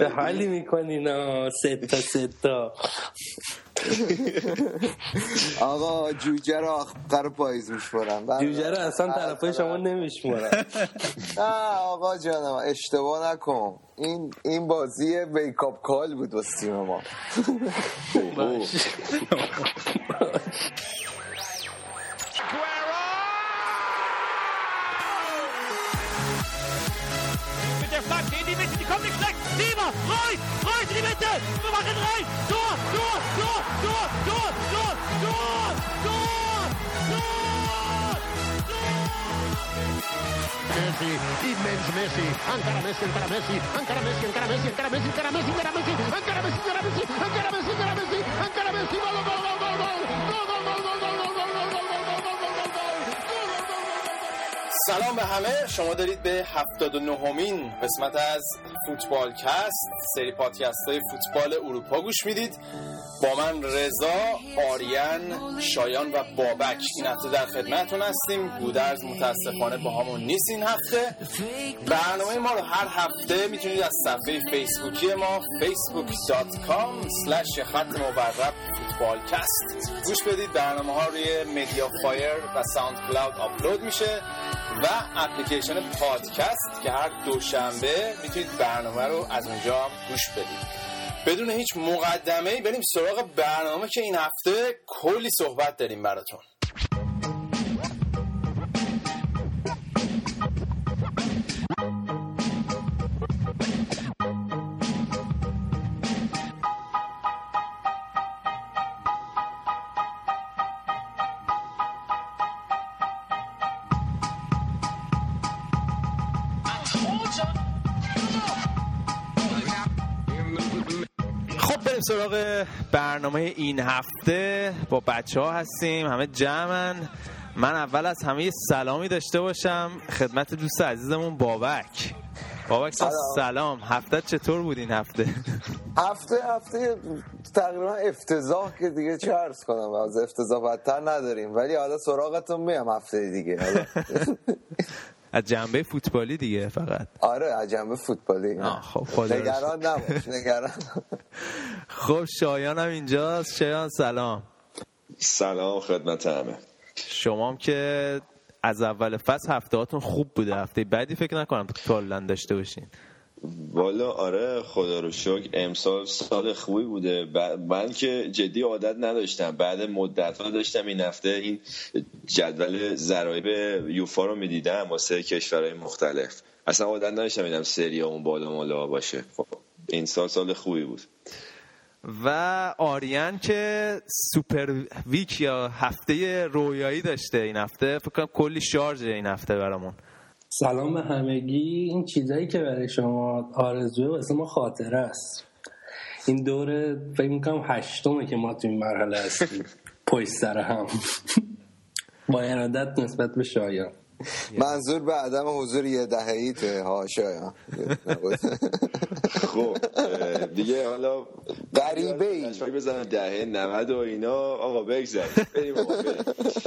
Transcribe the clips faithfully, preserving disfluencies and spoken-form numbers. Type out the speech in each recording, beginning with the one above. چه حالی میکنین سه تا سه تا آقا جوجه رو آخر پاییز میشمارم، جوجه رو اصلا طرفای شما نمیشمارم. نه آقا جانم اشتباه نکن، این این بازی ویکاپ کال بود واسه تیم ما. Rein, rein in die Mitte! Wir machen rein! Tor, Tor, Tor, Tor, Tor, Tor, Tor, Tor, Tor, Tor! Messi, immens Messi, encara Messi, encara Messi, encara Messi, encara Messi, encara Messi, encara Messi, encara Messi, encara Messi, encara Messi, encara Messi, encara Messi, encara Messi, gol, gol, gol, gol, gol, gol, gol, gol, gol, gol, gol, gol. سلام به همه، شما دارید به هفتاد و نهمین قسمت از فوتبالکست، سری پادکست‌های فوتبال اروپا گوش میدید. با من رضا، آریان، شایان و بابک این هفته در خدمتتون هستیم. گودرز متاسفانه با همون نیست این هفته. برنامه ما رو هر هفته میتونید از صفحه فیسبوکی ما facebook dot com slash خط مورب فوتبالکست گوش بدید. برنامه ها روی مدیا فایر و ساوند کلاود آپلود میشه و اپلیکیشن پادکست که هر دوشنبه میتونید برنامه رو از اونجا گوش بدید. بدون هیچ مقدمه‌ای بریم سراغ برنامه که این هفته کلی صحبت داریم براتون. سراغ برنامه این هفته با بچه ها هستیم، همه جمعن. من اول از همه یه سلامی داشته باشم خدمت دوست عزیزمون بابک. بابک سلام. سلام، هفته چطور بود این هفته؟ هفته هفته تقریبا افتضاح که دیگه چه عرض کنم، از افتضاح بدتر نداریم، ولی حالا سراغتون میام هفته دیگه از جنبه فوتبالی دیگه فقط. آره از جنبه فوتبالی. خب نگران نباش، نگران. خب شایان هم اینجاست. شایان سلام. سلام خدمت همه. شما هم که از اول فصل هفتهاتون خوب بوده، هفته بعدی فکر نکنم کلا داشته باشین. والا آره خدا رو شکر امسال سال خوبی بوده. من که جدی عادت نداشتم، بعد مدت‌ها داشتم این هفته این جدول ضرایب یوفا رو می‌دیدم واسه کشورهای مختلف، اصلا عادت نداشتم اینم سری اون بالا مالا باشه. این سال سال خوبی بود. و آریان که سوپر ویک یا هفته رویایی داشته این هفته، فکر کنم کلی شارژ این هفته برامون. سلام به همگی. این چیزایی که برای شما آرزوه واسه ما خاطره است. این دوره فکر می‌کنم هشتمه که ما تو این مرحله هستیم پشت سر هم. با ارادت نسبت به شایان. منظور به عدم حضور یه دهه‌ایه ها شایان. خب دیگه حالا غریبه ای شاید بزنم دهه نود و اینا. آقا بگذار بریم.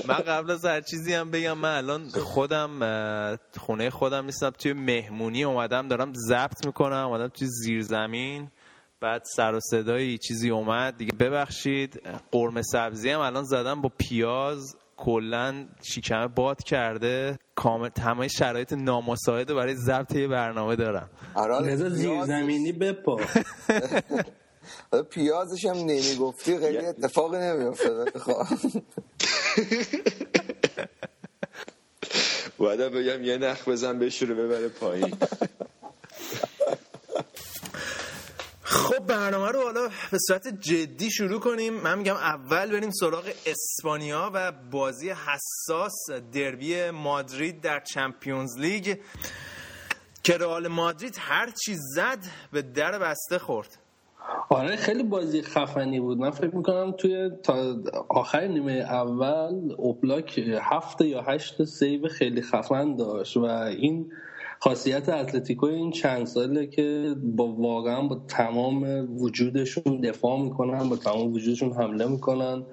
من قبل از هر چیزی هم بگم، من الان خودم خونه خودم نیستم، توی مهمونی اومدم دارم ضبط میکنم، اومدم توی زیر زمین، بعد سر و صدایی چیزی اومد دیگه ببخشید. قرمه سبزی هم الان زدم با پیاز، کلن شکمه باد کرده. کامل همه شرایط نامساعد برای ضبط یه برنامه دارم. رضا زیرزمینی بپا. پیازش هم نمیگفتی خیلی اتفاقی نمیافتاد. بعدا بگم یه نخ بزن بشوره ببره پایین. خب برنامه رو حالا به صورت جدی شروع کنیم. من میگم اول بریم سراغ اسپانیا و بازی حساس دربی مادرید در چمپیونز لیگ که رئال مادرید هر چی زد به در بسته خورد. آره خیلی بازی خفنی بود. من فکر میکنم توی تا آخر نیمه اول اوبلاک هفت یا هشت سیو خیلی خفن داشت و این خاصیت اتلتیکو این چند ساله که با واقعا با تمام وجودشون دفاع میکنن، با تمام وجودشون حمله میکنن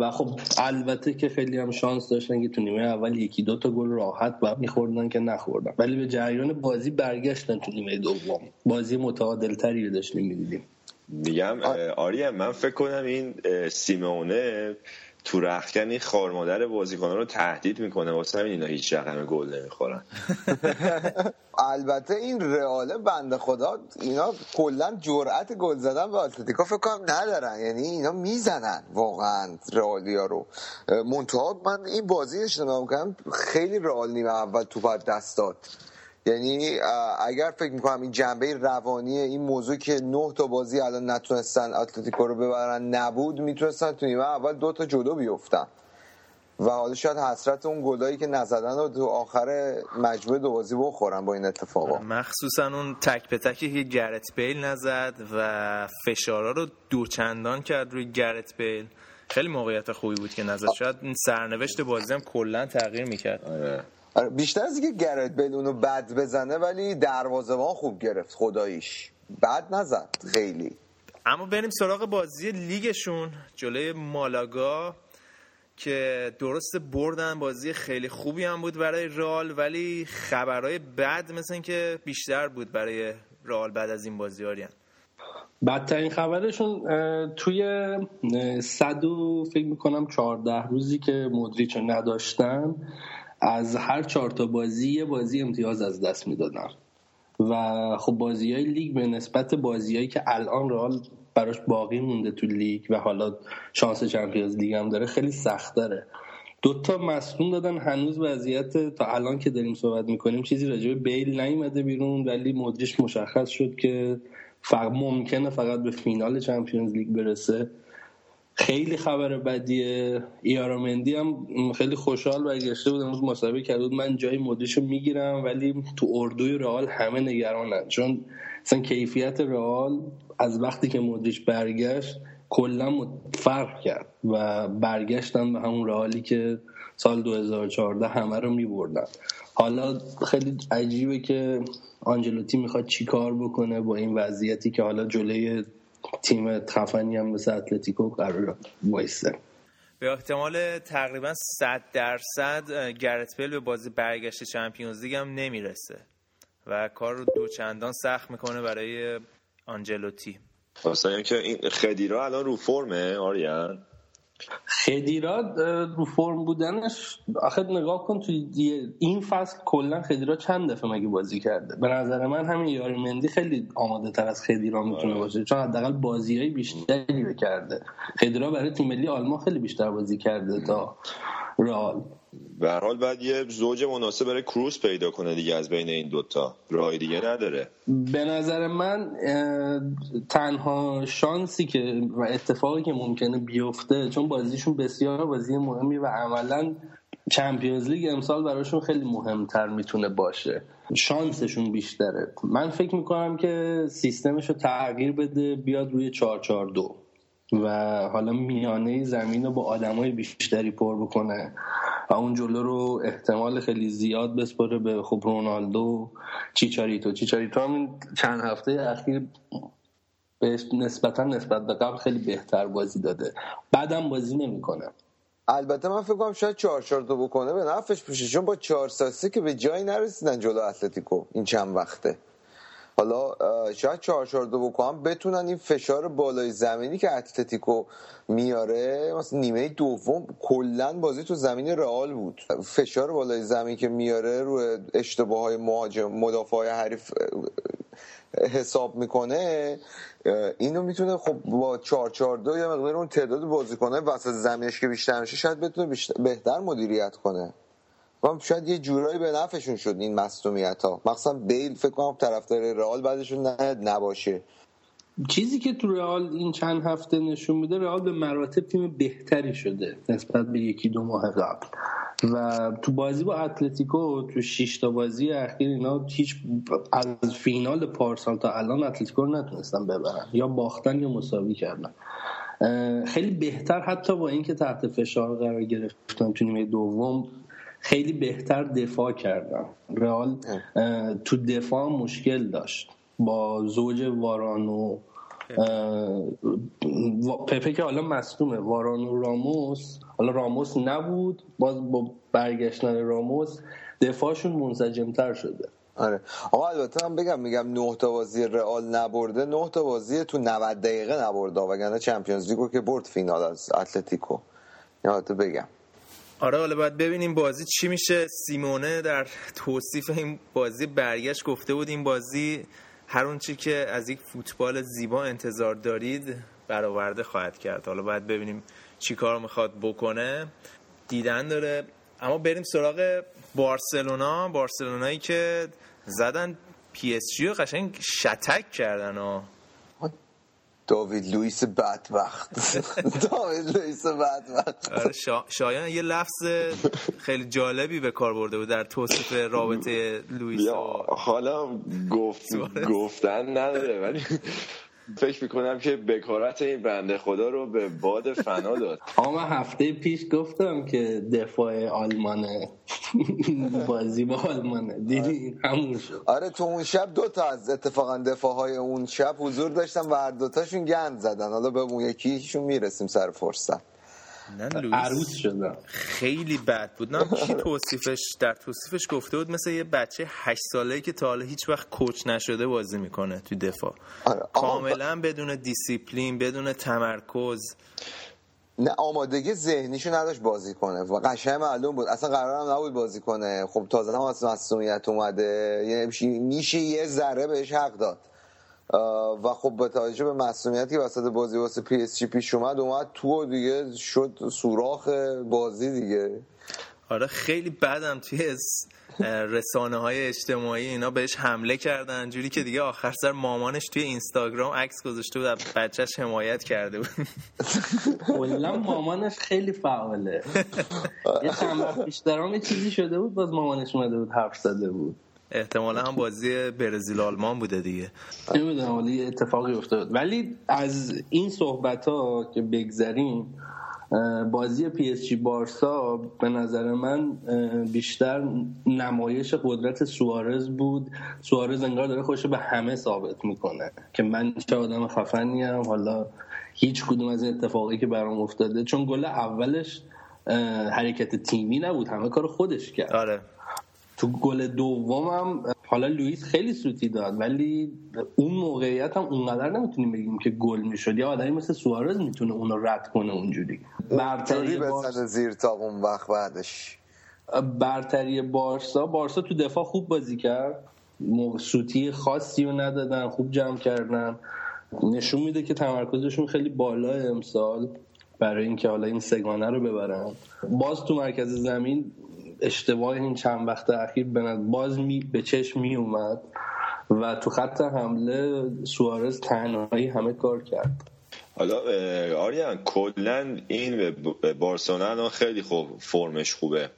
و خب البته که خیلی هم شانس داشتن که تو نیمه اول یکی دو تا گل راحت و می‌خوردن که نخوردن، ولی به جریان بازی برگشتن تو نیمه دوم، بازی متعادل‌تری داشتیم می‌دیدیم. میگم آریا من فکر کنم این سیمونه تو رختکن این خار مادر بازیکن‌ها رو تهدید میکنه، واسه همین اینا هیچ رقم گل نمیخورن. البته این رئال بنده خدا اینا کلا جرأت گل زدن به اتلتیکو فکر کنم ندارن، یعنی اینا میزنن واقعا رئالیا رو. منتها من این بازی نشون میکنم خیلی رئال نیمه اول توپ دست داد، یعنی اگر فکر میکنم این جنبه روانی این موضوع که نه تا بازی الان نتونستن اتلتیکو رو ببرن نبود، میتونستن تو نیمه اول دو تا جلو بیفتن و حالا شاید حسرت اون گلایی که نزدن رو تو آخر مجموعه دو بازی بخورن با این اتفاقا، مخصوصا اون تک به تکی که گرت بیل نزد و فشارا رو دوچندان کرد روی گرت بیل، خیلی موقعیت خوبی بود که نزد، شاید سرنوشت بازی هم کلا تغییر میکرد. آره. بیشتر از اینکه گرت بیل اونو بد بزنه ولی دروازه‌بان خوب گرفت، خداییش بد نزد خیلی. اما بریم سراغ بازی لیگشون جلوی مالاگا که درست بردن، بازی خیلی خوبی هم بود برای رئال، ولی خبرهای بد مثل اینکه بیشتر بود برای رئال بعد از این بازی آریان. بدترین خبرشون توی صد و فکر میکنم چهارده روزی که مودریچو نداشتن از هر چهار تا بازی یه بازی امتیاز از دست میدادن و خب بازی‌های لیگ به نسبت بازی‌هایی که الان رئال براش باقی مونده تو لیگ و حالا شانس چمپیونز لیگ هم داره خیلی سخت‌تره. دو تا مصدوم دادن، هنوز وضعیت تا الان که داریم صحبت می‌کنیم چیزی راجع به بیل نیومده بیرون، ولی مدریش مشخص شد که فقط ممکنه فقط به فینال چمپیونز لیگ برسه. خیلی خبر بدیه. ایارامندی هم خیلی خوشحال برگشته بود، امروز مصاحبه کرد بود من جای مدیشو میگیرم، ولی تو اردوی رئال همه نگرانن، چون مثلا کیفیت رئال از وقتی که مدیش برگشت کلا فرق کرد و برگشتن به همون رئالی که سال دو هزار و چهارده همه رو میبردن. حالا خیلی عجیبه که آنجلوتی میخواد چی کار بکنه با این وضعیتی که حالا جلوی تیم خفنی هم مثل اتلتیکو قرار وایسه. به احتمال تقریبا صد درصد گرت بیل به بازی برگشت چمپیونز لیگ هم نمیرسه و کار رو دوچندان سخت میکنه برای آنجلوتی. واسه اینکه این خدیرا الان رو فرمه آریان، خدیرا رو فرم بودنش آخه نگاه کن تو این فصل کلا خدیرا چند دفعه مگه بازی کرده. به نظر من همین یاریمندی خیلی آماده تر از خدیرا میتونه باشه، چون حداقل بازیای بیشتری رو کرده. خدیرا برای تیم ملی آلمان خیلی بیشتر بازی کرده تا رئال. به هر حال بعد یه زوج مناسب برای کروس پیدا کنه دیگه، از بین این دوتا راه دیگه نداره. به نظر من تنها شانسی که و اتفاقی که ممکنه بیفته، چون بازیشون بسیار بازی مهمی و عملاً چمپیونز لیگ امسال براشون خیلی مهمتر میتونه باشه، شانسشون بیشتره. من فکر میکنم که سیستمشو تغییر بده، بیاد روی چهار چهار دو و حالا میانه زمین رو با آدمای بیشتری پر بکنه و اون جلو رو احتمال خیلی زیاد بسپره به خب رونالدو، چیچاریتو. چیچاریتو هم چند هفته اخیر به نسبتا نسبت به قبل خیلی بهتر بازی داده، بعدم بازی نمی‌کنه. البته من فکر کنم شاید چهار چهار دو بکنه به نفعش بشه، چون با چهار ساسی که به جایی نرسیدن جلو اتلتیکو این چند وقته، حالا شاید چهار چهار دو بکنم بتونن این فشار بالای زمینی که اتلتیکو میاره، مثلا نیمه دوم کلا بازی تو زمین رئال بود، فشار بالای زمینی که میاره روی اشتباه‌های مهاجم مدافع‌های حریف حساب میکنه، اینو میتونه خب با چهار چهار دو یا مقدار اون تعداد بازیکن‌های وسط زمینش که بیشتر میشه شاید بتونه بیشتر بهتر مدیریت کنه. خب شاید یه جورایی به نفعشون شد این مصدومیت‌ها، مخصوصا بیل فکر کنم طرفدار رئال بعدشون نباشه. چیزی که تو رئال این چند هفته نشون میده، رئال به مراتب تیم بهتری شده نسبت به یکی دو ماه قبل و تو بازی با اتلتیکو تو شش تا بازی اخیر اینا هیچ از فینال پارسال تا الان اتلتیکو رو نتونستن ببرن، یا باختن یا مساوی کردن. خیلی بهتر، حتی با اینکه تحت فشار قرار گرفتن تو نیمه دوم خیلی بهتر دفاع کردن. رئال تو دفاع مشکل داشت با زوج واران و پپه که حالا مصدومه، وارانو راموس، حالا راموس نبود، باز با برگشتن راموس دفاعشون منسجم‌تر شده. آره اما البته هم بگم میگم نه تا بازی رئال نبرده، نه تا بازی تو نود دقیقه نبرده، وگرنه چمپیونز لیگو که برد فینال از اتلتیکو. یادت بگم. آره حالا باید ببینیم بازی چی میشه. سیمونه در توصیف این بازی برگشت گفته بود این بازی هر اون چی که از یک فوتبال زیبا انتظار دارید برآورده خواهد کرد. حالا باید ببینیم چی کار میخواد بکنه، دیدن داره. اما بریم سراغ بارسلونا، بارسلونایی که زدن پی اس جی رو قشنگ شتک کردن و داوید لوئیس بدبخت داوید لوئیس بدبخت آره شا... شایان یه لفظ خیلی جالبی به کار برده بود در توصیف رابطه لوئیس و حالا گفت گفتن نداره، ولی فکر میکنم که بکارت این بنده خدا رو به باد فنا داد. آما هفته پیش گفتم که دفاع آلمانه بازی با آلمانه، دیدی همون شد. آره تو اون شب دو تا از اتفاقا دفاعهای اون شب حضور داشتم و هر دوتاشون گند زدن. حالا به اون یکیشون میرسیم سر فرصت. نه عروض شدن خیلی بد بود. نه کی توصیفش در توصیفش گفته بود مثل یه بچه هشت ساله‌ای که تا حالا هیچ وقت کوچ نشده بازی میکنه تو دفاع. آره. کاملا آمد... بدون دیسیپلین، بدون تمرکز، نه آمادگی ذهنیشو نداشت بازی کنه و قشنگ معلوم بود اصلا قرارم نبود بازی کنه. خب تازه هم از مسئولیت اومده، یعنی میشه یه ذره بهش حق داد و خب به توجه به مسئولیتی وسط بازی واسه پی اس جی پیش اومد اومد تو دیگه شد سوراخ بازی دیگه. آره خیلی بدم توی رسانه های اجتماعی اینا بهش حمله کردن، جوری که دیگه آخر سر مامانش توی اینستاگرام عکس گذاشته بود از بچه‌ش حمایت کرده بود. کلا مامانش خیلی فعاله، یه چند وقت بیشترم یه چیزی شده بود باز مامانش اومده بود حرف زده بود. احتمالا هم بازی برزیل آلمان بوده دیگه، نمیدونم ولی اتفاقی افتاد. ولی از این صحبت ها که بگذریم، بازی پی اس جی بارسا به نظر من بیشتر نمایش قدرت سوارز بود. سوارز انگار داره خودش به همه ثابت میکنه که من چه آدم خفنی ام، حالا هیچ کدوم از اتفاقی که برام افتاده، چون گل اولش حرکت تیمی نبود، همه کار خودش کرد. آره تو گل دومم حالا لوئیس خیلی سوتی داد، ولی اون موقعیت هم اونقدر نمیتونیم بگیم که گل میشد، یا آدمی مثل سوارز میتونه اونو رد کنه اونجوری. برتری بزنه زیر تاق اون وقت بعدش. برتری بارسا، بارسا تو دفاع خوب بازی کرد، سوتی خاصی رو ندادن، خوب جمع کردن، نشون میده که تمرکزشون خیلی بالاه امسال برای اینکه حالا این سگانه رو ببرن. باز تو مرکز زمین اشتباه این چند وقت اخیر بند باز می به چشم می اومد و تو خط حمله سوارز تنهایی همه کار کرد. حالا آریان کلن این بارسلونا خیلی خوب فرمش خوبه.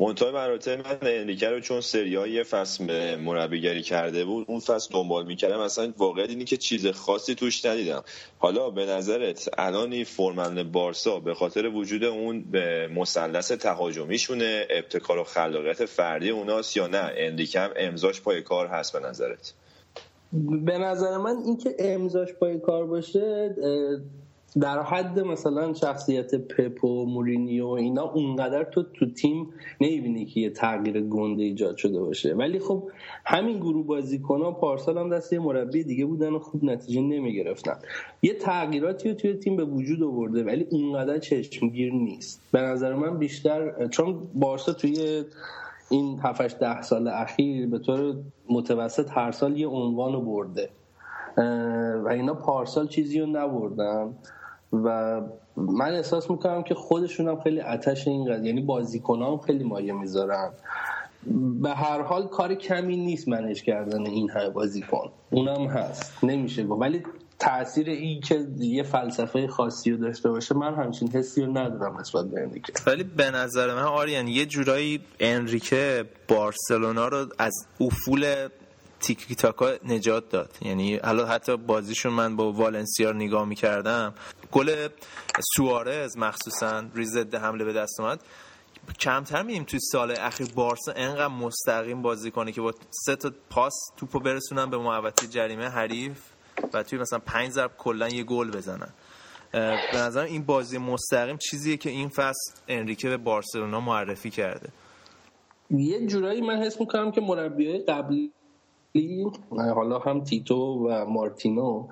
منطقه مراتب من انریکه رو چون سریای یه فصل مربیگری کرده بود اون فصل دنبال میکردم، اصلا واقعا اینی که چیز خاصی توش ندیدم. حالا به نظرت الان این فرمن بارسا به خاطر وجود اون به مثلث تهاجمیشونه، ابتکار و خلاقیت فردی اوناست یا نه انریکه هم امضاش پای کار هست به نظرت؟ به نظر من اینکه امضاش پای کار باشه در حد مثلا شخصیت پپ و مورینیو و اینا اونقدر تو تو تیم نمیبینی که یه تغییر گنده ایجاد شده باشه، ولی خب همین گروه بازیکن‌ها پارسال هم دست یه مربی دیگه بودن و خوب نتیجه نمیگرفتن. یه تغییراتی رو توی تیم به وجود آورده ولی اونقدر چشمگیر نیست به نظر من. بیشتر چون بارسا توی این هفت ده سال اخیر به طور متوسط هر سال یه عنوان برده و اینا پارسال چیزی رو نبردن و من احساس میکنم که خودشون هم خیلی آتش این قضیه، یعنی بازیکنان خیلی مایه میذارن. به هر حال کار کمی نیست منیج کردن این های بازیکن، اونم هست نمیشه با. ولی تأثیر این که یه فلسفه خاصی رو داشته باشه من همچین حسی رو ندارم نسبت به انریکه. ولی به نظر من آریان یه جورایی انریکه بارسلونا رو از افول تیکی تاکا نجات داد، یعنی حالا حتی بازیشون من با والنسیا نگاه می‌کردم، گل سوارز مخصوصاً ریز ضد حمله به دست اومد. کمتر می‌بینیم توی سال اخیر بارسا انقدر مستقیم بازی کنه که با سه تا پاس توپو برسونن به محوطه جریمه حریف و توی مثلا پنج ضرب کلا یه گل بزنن. به نظرم این بازی مستقیم چیزیه که این فصل انریکه به بارسلونا معرفی کرده. یه جورایی من حس میکنم که مربیای قبلی حالا هم تیتو و مارتینو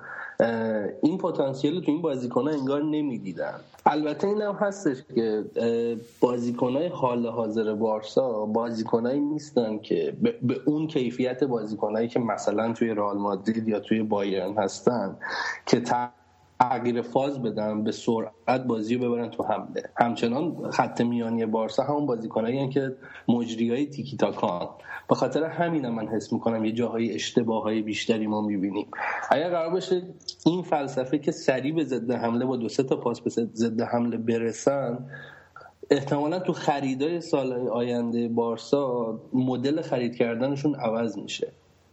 این پتانسیل تو این بازیکن‌ها انگار نمی‌دیدن. البته اینم هستش که بازیکن‌های حال حاضر بارسا بازیکنایی نیستن که به اون کیفیت بازیکنایی که مثلا توی رئال مادرید یا توی بایرن هستن که تغییر فاز بدن، به سرعت بازی رو ببرن تو حمله. همچنان خط میانی بارسا همون بازیکنایی ان که مجریای تیکی تاکان. به خاطر همینم من حس میکنم یه جاهای اشتباههای بیشتری ما میبینیم. اگر قرار باشه این فلسفه که سریع به ضد حمله با دو سه تا پاس به ضد حمله برسن، احتمالا تو خریدای سال آینده بارسا مدل خرید کردنشون عوض میشه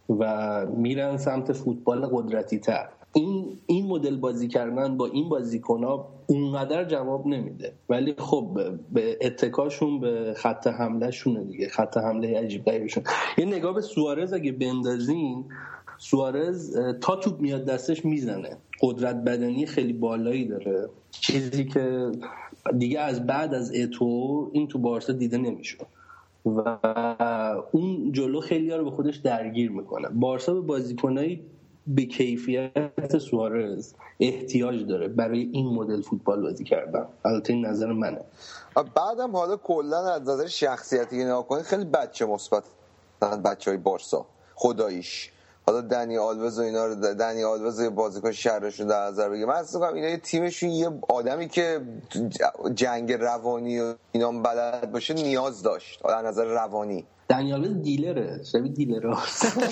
و میرن سمت فوتبال قدرتی تر. این این مدل بازی کردن با این بازیکن‌ها اونقدر جواب نمیده، ولی خب به اتکاشون به خط حمله شونه دیگه، خط حمله عجیب غریبشون. یه نگاه به سوارز اگه بندازین، سوارز تا توپ میاد دستش میزنه، قدرت بدنی خیلی بالایی داره، چیزی که دیگه از بعد از اتو این تو بارسا دیده نمیشه و اون جلو خیلی‌ها رو به خودش درگیر میکنه. بارسا به بازیکنایی به کیفیت سوارز احتیاج داره برای این مدل فوتبال بازی کردن. البته این نظر منه. بعدم حالا کلا از نظر شخصیتی نگاه کنید خیلی بچه مثبت بچهای بارسا خداییش. حالا دنی آلوز و اینا رو دنی آلوز بازیکن شهرش رو در نظر بگیریم، من اصلا میگم اینا تیمشون یه آدمی که جنگ روانی و اینا بلد باشه نیاز داشت از نظر روانی. دنی آلوز دیلره، شبیه دیلر هست.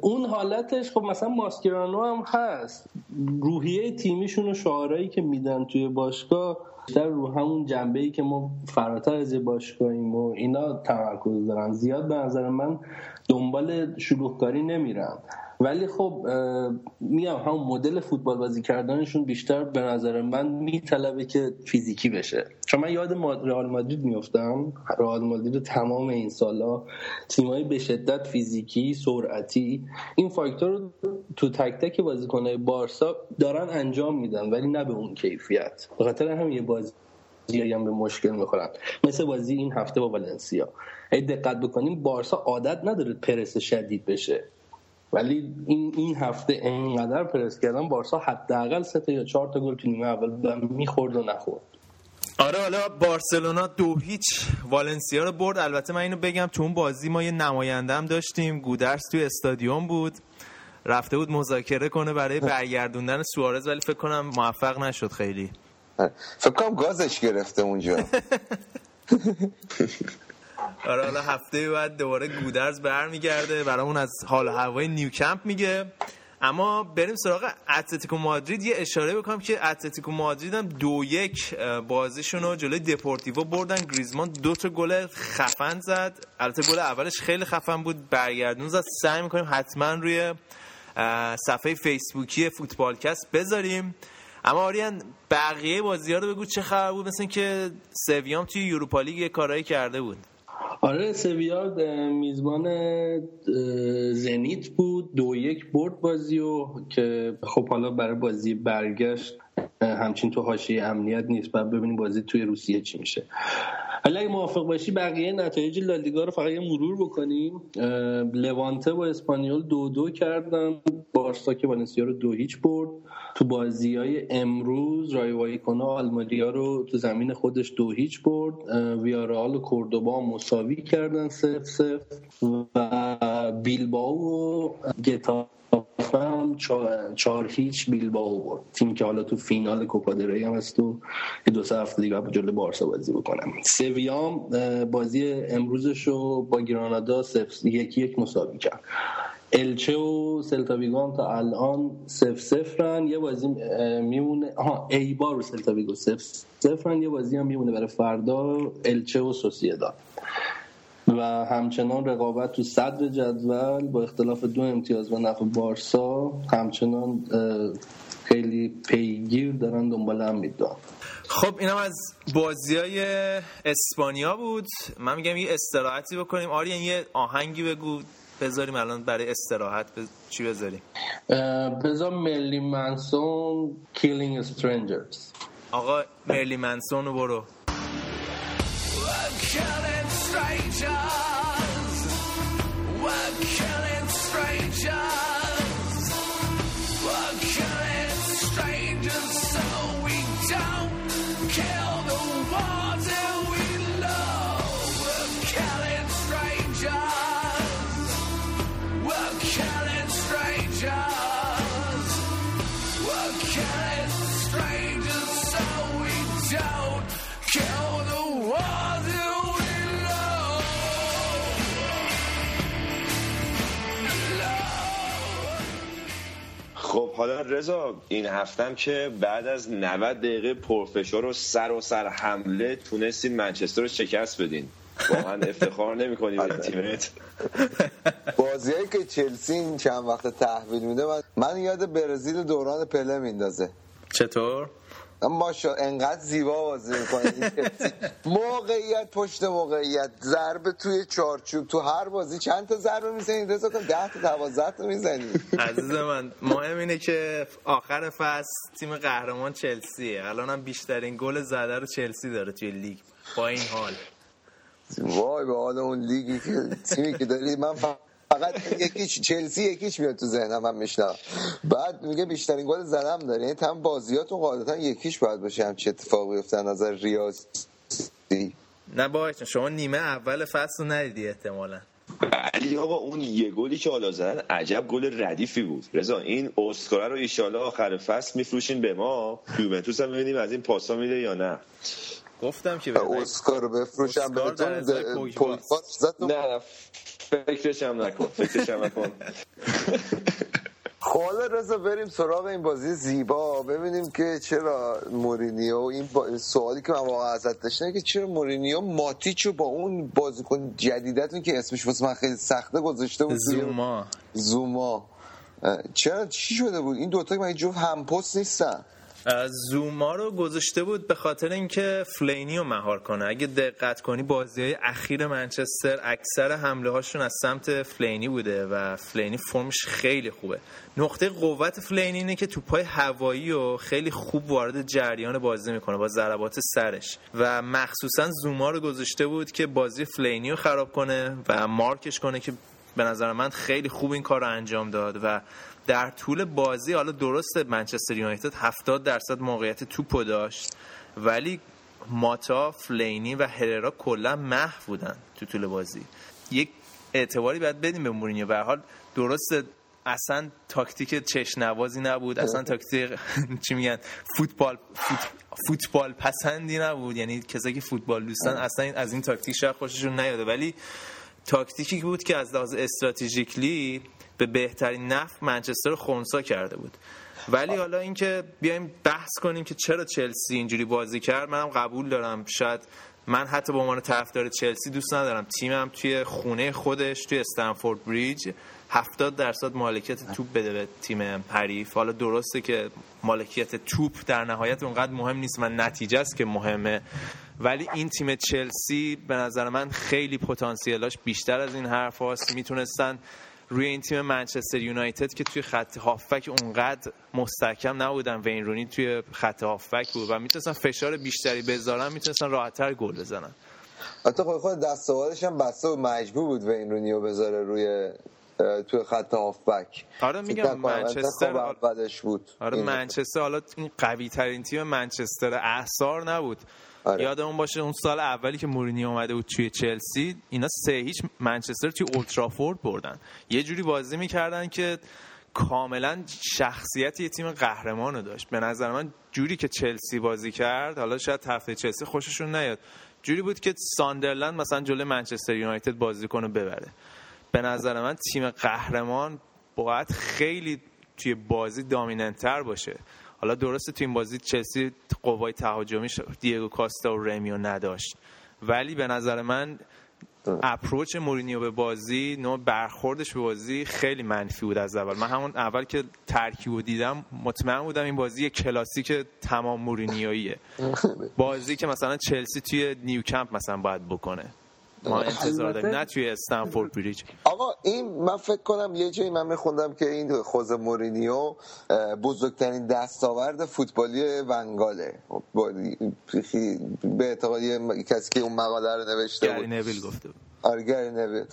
اون حالتش خب مثلا ماسکرانو هم هست. روحیه تیمیشون و شعارهایی که میدن توی باشگاه بیشتر رو همون جنبه‌ای که ما فراتر از باشگاهیم و اینا تمرکز دارن. زیاد به نظر من دنبال شلوغکاری نمیرن، ولی خب میگم همون مدل فوتبال بازی کردنشون بیشتر به نظر من میطلبه که فیزیکی بشه. چون من یاد رئال مادرید میافتم، رئال مادرید تمام این سالا تیمای به شدت فیزیکی، سرعتی، این فاکتور رو تو تک تک بازیکن‌های بارسا دارن انجام میدن، ولی نه به اون کیفیت. به خاطر همین یه بازی هم به مشکل میخورن، مثل بازی این هفته با والنسیا. اگه دقت بکنیم بارسا عادت نداره پرس شدید بشه، ولی این این هفته اینقدر پرس کردن بارسا حداقل سه تا یا چهار تا گل تو نیمه اول میخورد و نخورد. آره، حالا بارسلونا دو هیچ والنسیا رو برد. البته من اینو بگم تو اون بازی ما یه نماینده هم داشتیم، گودرس توی استادیوم بود، رفته بود مذاکره کنه برای برگردوندن سوارز، ولی فکر کنم موفق نشد. خیلی فکر کنم گازش گرفته اونجا. آره، حالا هفته بعد دوباره گودرز برمیگرده برامون از حال هوای نیوکمپ میگه. اما بریم سراغ اتلتیکو مادرید. یه اشاره بکنم که اتلتیکو مادرید هم دو یک بازیشون رو جلوی دپورتیو بردن. گریزمان دو تا گل خفن زد، البته گل اولش خیلی خفن بود، برگردون زد. سعی میکنیم حتما روی صفحه فیسبوکی فوتبالکست بذاریم. اما آریان بقیه بازی‌ها رو بگو چه خبر بود، مثلا که سویام توی یوروپا لیگ یه کارایی کرده بود. آره، سویا میزبان زنیت بود، دو یک برد بازیو که خب حالا برای بازی برگشت همچین تو حاشیه امنیت نیست، بعد ببینیم بازی توی روسیه چی میشه. حالا اگه موافق باشی بقیه نتایج لالیگا رو فقط یه مرور بکنیم. لوانته با اسپانیول دو دو کردن، بارسا که والنسیا رو دو هیچ برد. تو بازی‌های امروز رای وایکونا آلمادیا رو تو زمین خودش دو هیچ برد، ویارال و کوردوبا مساوی کردن صفر صفر و بیلبائو و گتا فهم چهار, چهار هیچ بیلبائو برد، تیم که حالا تو فینال کوپا دل ری هم هست و دو سه هفته دیگه بعد جلوی بارسا بازی بکنم. سویام بازی امروزشو با گرانادا یک یک مساوی کرد. الچه و سلتا ویگو تا الان صفر صفرن، یه بازی میمونه. آها، ایبار و سلتا ویگو صفر صفرن، یه بازی هم میمونه برای فردا الچه و سوسییداد. و همچنان رقابت تو صدر جدول با اختلاف دو امتیاز و نفع بارسا همچنان خیلی پیگیر دارن دنبال هم میدن. خب اینم از بازیای اسپانیا بود. من میگم یه استراحتی بکنیم. آریان یه آهنگی بگو بذاریم الان برای استراحت بز... چی بذاریم؟ بذار مرلی منسون Killing Strangers. آقا مرلی منسون رو برو. خب حالا رضا این هفتم که بعد از نود دقیقه پرفشار و سر و سر حمله تونستین منچستر رو شکست بدین. واقعا افتخار نمی‌کنید به تیمت. بازیایی که چلسی این چند وقت تحویل میده من یاد برزیل دوران پله میندازه. چطور؟ ماشا انقدر زیبا بازی میکنه، موقعیت پشت موقعیت، ضربه توی چارچوب، تو هر بازی چند تا ضربه میزنید رضا کن، ده تا دوازده تا میزنید. عزیز من مهم اینه که آخر فصل تیم قهرمان چلسیه، الان هم بیشترین گل زده رو چلسی داره توی لیگ. با این حال وای به حال اون لیگی که تیمی که دارید، من فقط یکیش چلسی یکیش میاد تو ذهنم، هم میشنم بعد میگه بیشترین گل زدم داره، یعنی تمام بازیاتون قاعدتا یکیش باید باشه. هم چه اتفاقی افتاد نظر ریاضی نه باشه، شما نیمه اول فصل رو ندیدی احتمالاً. علی آقا اون یه گلی که حالا زدن عجب گل ردیفی بود رضا. این اسکوره رو ان شاءالله آخر فصل میفروشین به ما، یوونتوس هم ببینیم از این پاسا میده یا نه. گفتم که اسکار رو بفروشم بهتون پول فارزتون. نه فکرشم نکن فکرشم نکن. حالا رضا بریم سراغ این بازی زیبا، ببینیم که چرا مورینیو، این با... سوالی که من واقعا ازت داشتم که چرا مورینیو ماتیچو با اون بازیکن جدیدتون که اسمش واسه من خیلی سخته گذاشته بود، زوما زوما چرا چی شده بود این دوتا که من جفت هم پست نیستن؟ زوما رو گذاشته بود به خاطر اینکه فلینی رو مهار کنه. اگه دقت کنی بازی‌های اخیر منچستر اکثر حمله‌هاشون از سمت فلینی بوده و فلینی فرمش خیلی خوبه. نقطه قوت فلینی اینه که توپای هوایی رو خیلی خوب وارد جریان بازی میکنه با ضربات سرش، و مخصوصا زوما رو گذاشته بود که بازی فلینی رو خراب کنه و مارکش کنه که به نظر من خیلی خوب این کار رو انجام داد. و در طول بازی حالا درسته منچستر یونایتد هفتاد درصد موقعیت توپو داشت، ولی ماتا، فلینی و هررا کلا محو بودن تو طول بازی. یک اعتباری باید بدیم به مورینیو، به هر حال درسته اصلا تاکتیک چشنوازی نبود، اصلا تاکتیک چی میگن فوتبال فوت... فوتبال پسندی نبود، یعنی کسایی که فوتبال دوستن اصلا از این تاکتیک شاید خوششون نیاده، ولی تاکتیکی بود که از لحاظ استراتژیکلی به بهترین نفع منچستر رو خونسا کرده بود. ولی حالا اینکه بیایم بحث کنیم که چرا چلسی اینجوری بازی کرد، منم قبول دارم، شاید من حتی به عنوان طرفدار چلسی دوست ندارم تیمم توی خونه خودش توی استنفورد بریج هفتاد درصد مالکیت توپ بده به تیم حریف. حالا درسته که مالکیت توپ در نهایت اونقدر مهم نیست و نتیجه است که مهمه، ولی این تیم چلسی به نظر من خیلی پتانسیلش بیشتر از این حرف هاست. میتونستن روی این تیم منچستر یونایتد که توی خط هافبک اونقدر مستحکم نبودن، وین رونی توی خط هافبک بود و میتونستن فشار بیشتری بذارن، میتونستن راحت‌تر گل بزنن. حتی خود خود دستاوردش هم بسته و مجبور بود وین رونی رو بذاره روی توی خط هافبک. آره میگم منچستر اولش بود. آره منچستر حالا این قوی ترین تیم منچستر احصار نبود. آره. یادمون باشه اون سال اولی که مورینیو اومده بود توی چلسی اینا سه هیچ منچستر توی اولترافورد بردن. یه جوری بازی میکردن که کاملا شخصیت یه تیم قهرمانو داشت. به نظر من جوری که چلسی بازی کرد، حالا شاید طرفدار چلسی خوششون نیاد، جوری بود که ساندرلند مثلا جلوی منچستر یونایتد بازی کنه ببره. به نظر من تیم قهرمان باید خیلی توی بازی دامیننت‌تر باشه. حالا درسته تو این بازی چلسی قوای تهاجمیش دیگو کاستا و رمیو نداشت، ولی به نظر من اپروچ مورینیو به بازی، نوع برخوردش به بازی خیلی منفی بود از اول. من همون اول که ترکیبو دیدم مطمئن بودم این بازی یه کلاسیک تمام مورینیویه، بازی که مثلا چلسی توی نیوکمپ مثلا باید بکنه. ما انتظار داریم، نه توی استنفورد بریج. آقا این من فکر کنم یه جایی من میخوندم که این خوزه مورینیو بزرگترین دستاورد فوتبالی ونگاله به اعتقاد کسی که اون مقاله رو نوشته بود، گری نویل گفته بود. آره گری نویل.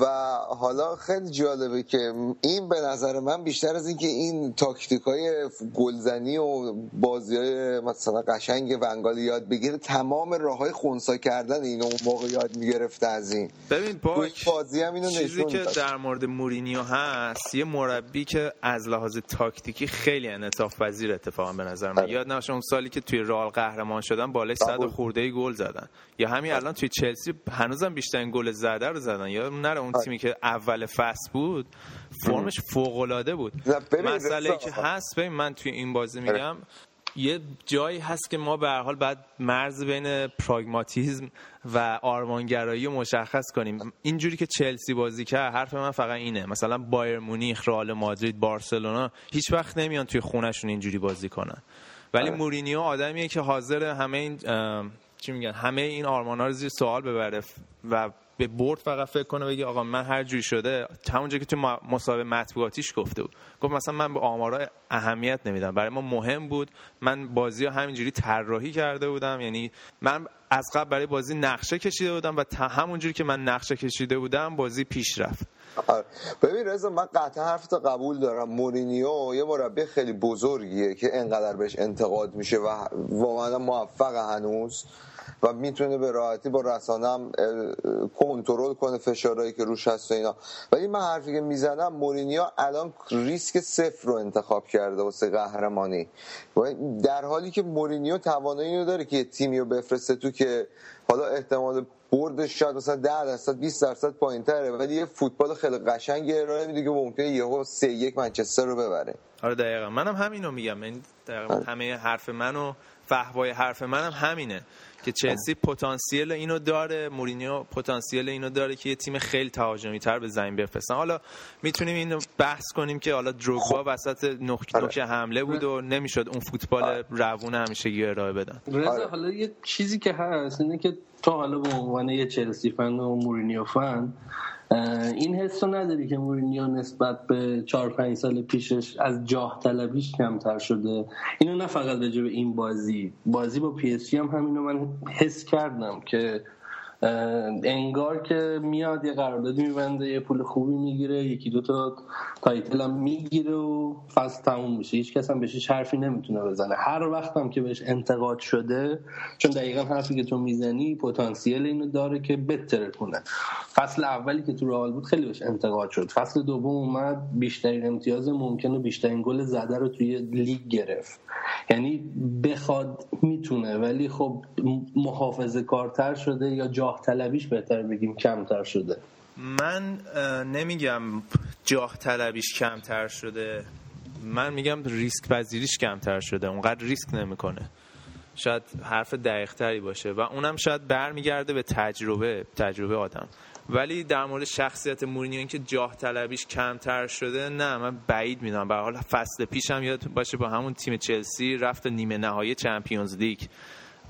و حالا خیلی جالبه که این به نظر من بیشتر از این که این تاکتیکای گلزنی و بازیای مثلا قشنگ ونگال یاد بگیره، تمام راههای خونسا کردن اینو اون موقع یاد میگرفته از این. ببین باک بازی هم اینو نشون میده. چیزی که در مورد مورینیو هست، یه مربی که از لحاظ تاکتیکی خیلی انعطاف پذیر اتفاقا به نظر من. یاد نشه اون سالی که توی رئال قهرمان شدن بالای صد خورده گل زدن، یا همین الان توی چلسی هنوزم بیشترین گل زده رو زدن. یا نره اون تیمی که اول فصل بود فرمش فوق‌العاده بود. مسئله‌ای که هست ببین من توی این بازی میگم یه جایی هست که ما به هر حال باید مرز بین پراگماتیسم و آرمانگرایی رو مشخص کنیم. اینجوری که چلسی بازی کرد، حرف من فقط اینه، مثلا بایر مونیخ، رئال مادرید، بارسلونا هیچ وقت نمیان توی خونهشون اینجوری بازی کنن، ولی مورینیو آدمیه که حاضر همه این چی میگن همه این آرمان‌ها رو زیر سوال ببره و به برد فقط فکر کنه، بگه آقا من هر جوری شده. همونجا که تو مصاحبه مطبوعاتیش گفته بود، گفت مثلا من به آمارا اهمیت نمیدم، برای ما مهم بود من بازی رو همینجوری طراحی کرده بودم، یعنی من از قبل برای بازی نقشه کشیده بودم و همونجوری که من نقشه کشیده بودم بازی پیش رفت. آره ببین رضا، من قطعا حرفت قبول دارم. مورینیو یه مربی خیلی بزرگیه که انقدر بهش انتقاد میشه و واقعا موفق هنوز و میتونه به راحتی با رسانم کنترل کنه فشارهایی که روش هست و اینا، ولی من حرفی که میزنم مورینیو الان ریسک صفر رو انتخاب کرده واسه قهرمانی، در حالی که مورینیو توانایی رو داره که یه تیمی رو بفرسته تو که حالا احتمال بردش شاید مثلا ده درصد بیست درصد پایین تره، ولی یه فوتبال خیلی قشنگ ارائه میده که ممکنه یهو سه یک منچستر رو ببره. آره دقیقاً منم همینو میگم، این دقیقاً همه حرف منو فحوای حرف منم همینه که چلسی پتانسیل اینو داره، مورینیو پتانسیل اینو داره که یه تیم خیلی تهاجمی‌تر به زمین بفرستن. حالا میتونیم اینو بحث کنیم که حالا دروگبا وسط نوک حمله بود و نمیشد اون فوتبال روونه همیشگی ارائه بدن. رضا حالا یه چیزی که هست اینه که تو حالا به عنوان یه چلسی فن و مورینیو فن این حسو نداری که مورینیو نسبت به چهار پنج سال پیشش از جاه طلبیش کمتر شده؟ اینو نه فقط راجع به این بازی، بازی با پی اس جی هم همینو من حس کردم که انگار که میاد یه قرارداد میبنده، یه پول خوبی میگیره، یکی دو تا تایتل هم میگیره و فصل تموم میشه، هیچ کس هم بهش حرفی نمیتونه بزنه. هر وقت هم که بهش انتقاد شده، چون دقیقاً حرفی که تو میزنی پتانسیل اینو داره که بهتر کنه. فصل اولی که تو رئال بود خیلی بهش انتقاد شد، فصل دوم اومد بیشترین امتیاز ممکن و بیشترین گل زده رو توی لیگ گرفت، یعنی بخواد میتونه، ولی خب محافظه‌کارتر شده یا جا جاه طلبیش بهتر بگیم کمتر شده. من نمیگم جاه طلبیش کمتر شده، من میگم ریسک پذیریش کمتر شده، اونقدر ریسک نمیکنه. شاید حرف دقیق تری باشه و اونم شاید برمیگرده به تجربه تجربه آدم. ولی در مورد شخصیت مورینیو اینکه جاه طلبیش کمتر شده، نه من بعید میدونم. به هر حال فصل پیش هم یادتون باشه با همون تیم چلسی رفت نیمه نهایی چمپیونز لیگ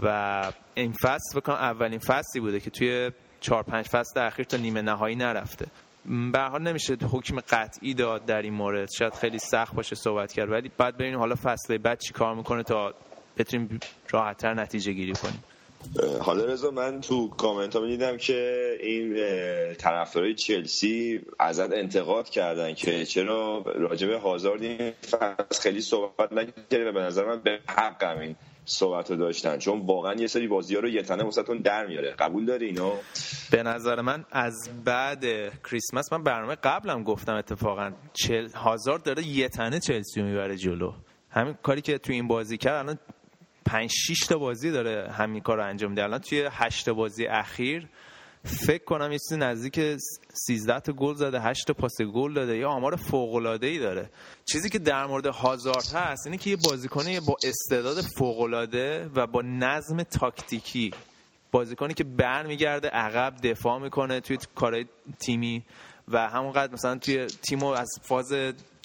و این فصل بکنم اولین فصلی بوده که توی چهار پنج فصل اخیر تا نیمه نهایی نرفته. به هر حال نمیشه حکم قطعی داد در این مورد، شاید خیلی سخت باشه صحبت کرد، ولی بعد ببینیم حالا فصل بعد چی کار میکنه تا بتونیم راحت‌تر نتیجه گیری کنیم. حالا رضا من تو کامنت ها دیدم که این طرفدارای چلسی ازت انتقاد کردن که چرا راجع به هازارد این فصل خیلی صحبت نکردی و به نظر من به حق همین صحبت رو داشتن، چون واقعا یه سری بازی‌ها رو یه تنه واسهتون در میاره. قبول داری اینو؟ به نظر من از بعد کریسمس، من برنامه قبلم گفتم اتفاقا، چل... هازارد داره یه تنه چلسی میبره جلو. همین کاری که توی این بازی کرد، الان پنج شش تا بازی داره همین کارو انجام میده. الان توی هشت تا بازی اخیر فکر کنم یه چیزی نزدیک سیزده تا گل زده، هشت تا پاس گل داده، یا آمار فوق‌العاده‌ای داره. چیزی که در مورد هازارد هست اینه که یه بازیکنی با استعداد فوق‌العاده و با نظم تاکتیکی، بازیکنی که برمیگرده عقب دفاع میکنه توی کارهای تیمی و همونقدر مثلا توی تیمو از فاز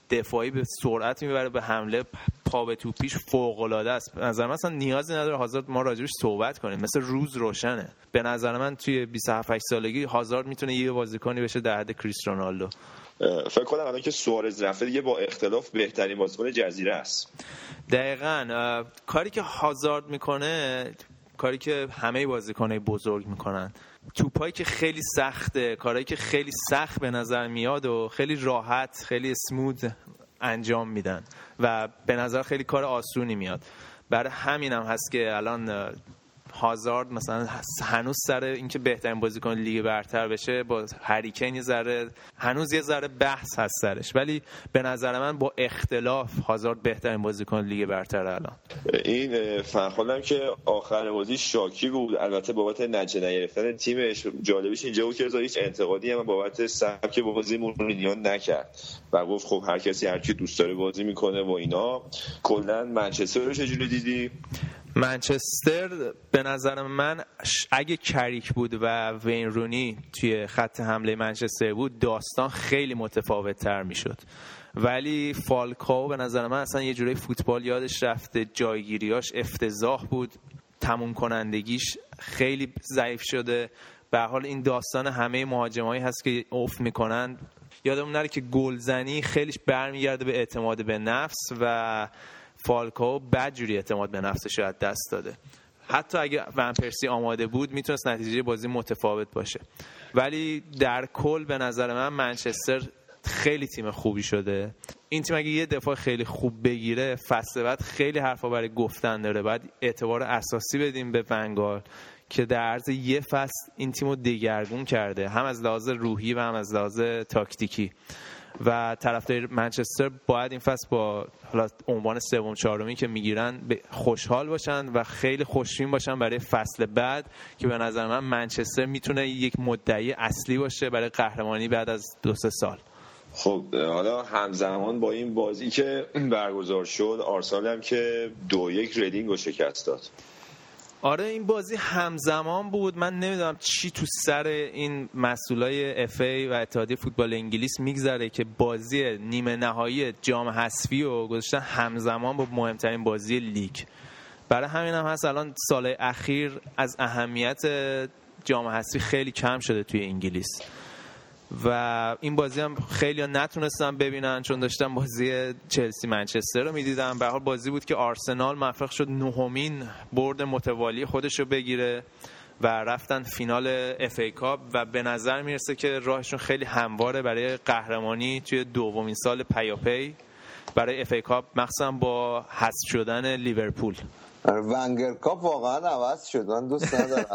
دفاعی به سرعت میبره به حمله پا به توپیش فوق‌العاده است. به نظر من اصلا نیازی نداره هازارد ما راجعش صحبت کنیم، مثل روز روشنه. به نظر من توی بیست و هفت هشت سالگی هازارد میتونه یه بازیکنی بشه در حد کریس رونالدو. فکر کنم الان که سوارز رفته دیگه با اختلاف بهترین بازیکن جزیره است. دقیقاً کاری که هازارد میکنه، کاری که همه بازیکن‌های بزرگ میکنن، توپایی که خیلی سخته، کارهایی که خیلی سخت به نظر میاد و خیلی راحت، خیلی اسمود انجام میدن و به نظر خیلی کار آسونی میاد. برای همینم هم هست که الان هازارد مثلا هنوز سر اینکه بهترین بازیکن لیگ برتر بشه با هری کین یه ذره هنوز یه ذره بحث هست سرش، ولی به نظر من با اختلاف هازارد بهترین بازیکن لیگ برتر الان. این فرخوندم که آخر بازی شاکی بود، البته بابت نجه نگرفتن تیمش. جالبیش اینجا بود که هیچ انتقادی هم بابت سبک بازی مورینیون نکرد و گفت خب هر کسی هر کی دوست داره بازی میکنه و اینا. کلا منچستر رو چجوری دیدی؟ منچستر به نظر من اگه کریک بود و وین رونی توی خط حمله منچستر بود داستان خیلی متفاوت تر می شد، ولی فالکاو به نظر من اصلا یه جوری فوتبال یادش رفته، جایگیریاش افتضاح بود، تموم کنندگیش خیلی ضعیف شده. به حال این داستان همه مهاجمایی هست که اوف می کنند. یادمون نره که گلزنی خیلیش برمیگرده به اعتماد به نفس و فالکاو بدجوری اعتماد به نفسش رو از دست داده. حتی اگه ون پرسی آماده بود میتونست نتیجه بازی متفاوت باشه، ولی در کل به نظر من منچستر خیلی تیم خوبی شده. این تیم اگه یه دفاع خیلی خوب بگیره فصل بعد خیلی حرفا برای گفتن داره. بعد اعتبار اساسی بدیم به ونگال که در عرض یه فصل این تیمو دگرگون کرده، هم از لحاظ روحی و هم از لحاظ تاکتیکی. و طرفدار منچستر باید این فصل با حالا عنوان سوم چهارمی که میگیرن خوشحال باشن و خیلی خوشبین باشن برای فصل بعد که به نظر من منچستر میتونه یک مدعی اصلی باشه برای قهرمانی بعد از دو سه سال. خب حالا همزمان با این بازی که برگزار شد آرسنال هم که دو یک ریدینگ رو شکست داد. آره این بازی همزمان بود. من نمیدونم چی تو سر این مسئولای اف ای و اتحادیه فوتبال انگلیس میگذره که بازی نیمه نهایی جام حذفی رو گذاشتن همزمان با مهمترین بازی لیگ. برای همین هم هست الان سالهای اخیر از اهمیت جام حذفی خیلی کم شده توی انگلیس و این بازی هم خیلی ها نتونستم ببینن چون داشتم بازی چلسی منچستر رو میدیدم. به هر حال بازی بود که آرسنال موفق شد نهمین برد متوالی خودش رو بگیره و رفتن فینال اف ای کاپ و به نظر میرسه که راهشون خیلی همواره برای قهرمانی توی دومین سال پیاپی برای اف ای کاپ، مخصوصا با حذف شدن لیورپول. ونگر کاپ واقعا عوض شد، من دوست ندارم.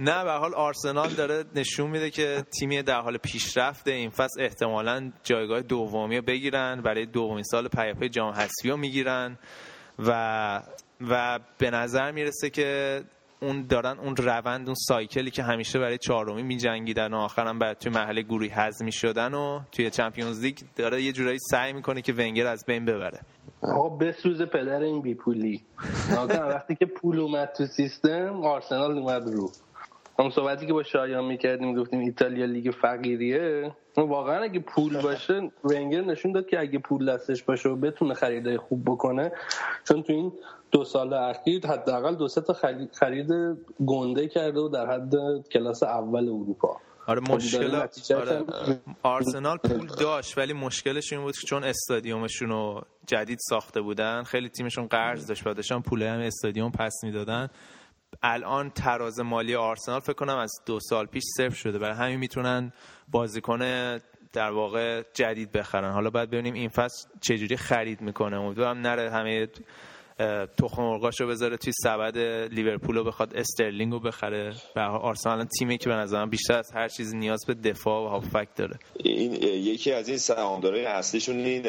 نه به حال آرسنال داره نشون میده که تیمی در حال پیشرفته. این فصل احتمالاً جایگاه دومیو بگیرن، برای دومین سال پیاپی جام حذفی رو میگیرن و و به نظر میرسه که اون دارن اون روند، اون سایکلی که همیشه برای چهارمی میجنگیدن و آخرام برای توی مرحله گروهی حذف میشدن و توی چمپیونز لیگ داره یه جورایی سعی میکنه که ونگر از بین ببره. آقا بسوز پدر این بیپولی. آقا وقتی که پول اومد تو سیستم آرسنال اومد رو. هم صحبتی که با شایان میکردیم گفتیم ایتالیا لیگ فقیریه. واقعا اگه پول باشه ونگر نشون داد که اگه پول دستش باشه و بتونه خریدای خوب بکنه، چون تو این دو سال اخیر حداقل دو سه تا خرید گنده کرده و در حد کلاس اول اروپا. آره مشکل آره. آرسنال پول داشت ولی مشکلش این بود که چون استادیومشون رو جدید ساخته بودن خیلی تیمشون قرض داشت و داشتن پول هم استادیوم پس میدادن. الان تراز مالی آرسنال فکر کنم از دو سال پیش صفر شده، برای همین میتونن بازیکن در واقع جدید بخرن. حالا باید ببینیم این فصل چجوری خرید میکنه. امیدوارم نره همه تخم مرغاشو بذاره توی سبد لیورپولو بخواد استرلینگو بخره. به آرسنال تیمی که به نظرم بیشتر از هر چیز نیاز به دفاع و هافبک داره. این یکی از این سهامدارای اصلیشون این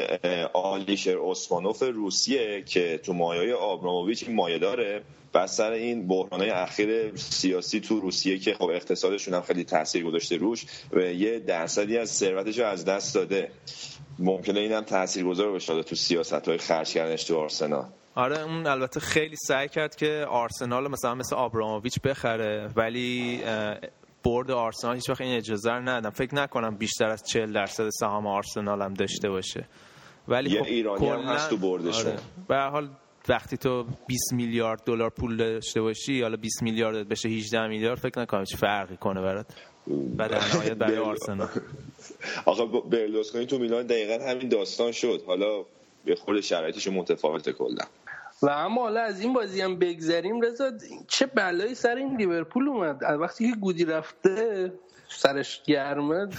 آلیشر عثمانوف روسیه که تو مایه‌های آبراموویچ مایه داره. بس سر این بحران‌های اخیر سیاسی تو روسیه که خب اقتصادشون هم خیلی تاثیر گذاشته روش و یه درصدی از ثروتشو از دست داده. ممکنه اینم تاثیرگذار بشه تو سیاست‌های خرج کردنش تو آرسنال. آره اون البته خیلی سعی کرد که آرسنال مثلا مثل آبراموویچ بخره، ولی بورد آرسنال هیچ وقت این اجازه رو ندادن. فکر نکنم بیشتر از چهل درصد سهام آرسنال هم داشته باشه ولی یه خب ایرانی هم هست تو بردشون. آره. به هر حال وقتی تو بیست میلیارد دلار پول داشته باشی، حالا بیست میلیارد بشه هجده میلیارد، فکر نکنم چه فرقی کنه برات. بعد در نهایت برای آرسنال. آقا برلوسکونی تو میلان دقیقاً همین داستان شد. حالا به خود شرایطش متفاوته کلا. و اما حالا از این بازی هم بگذریم، رضا چه بلایی سر این لیورپول اومد. از وقتی که گودی رفته سرش گرمه،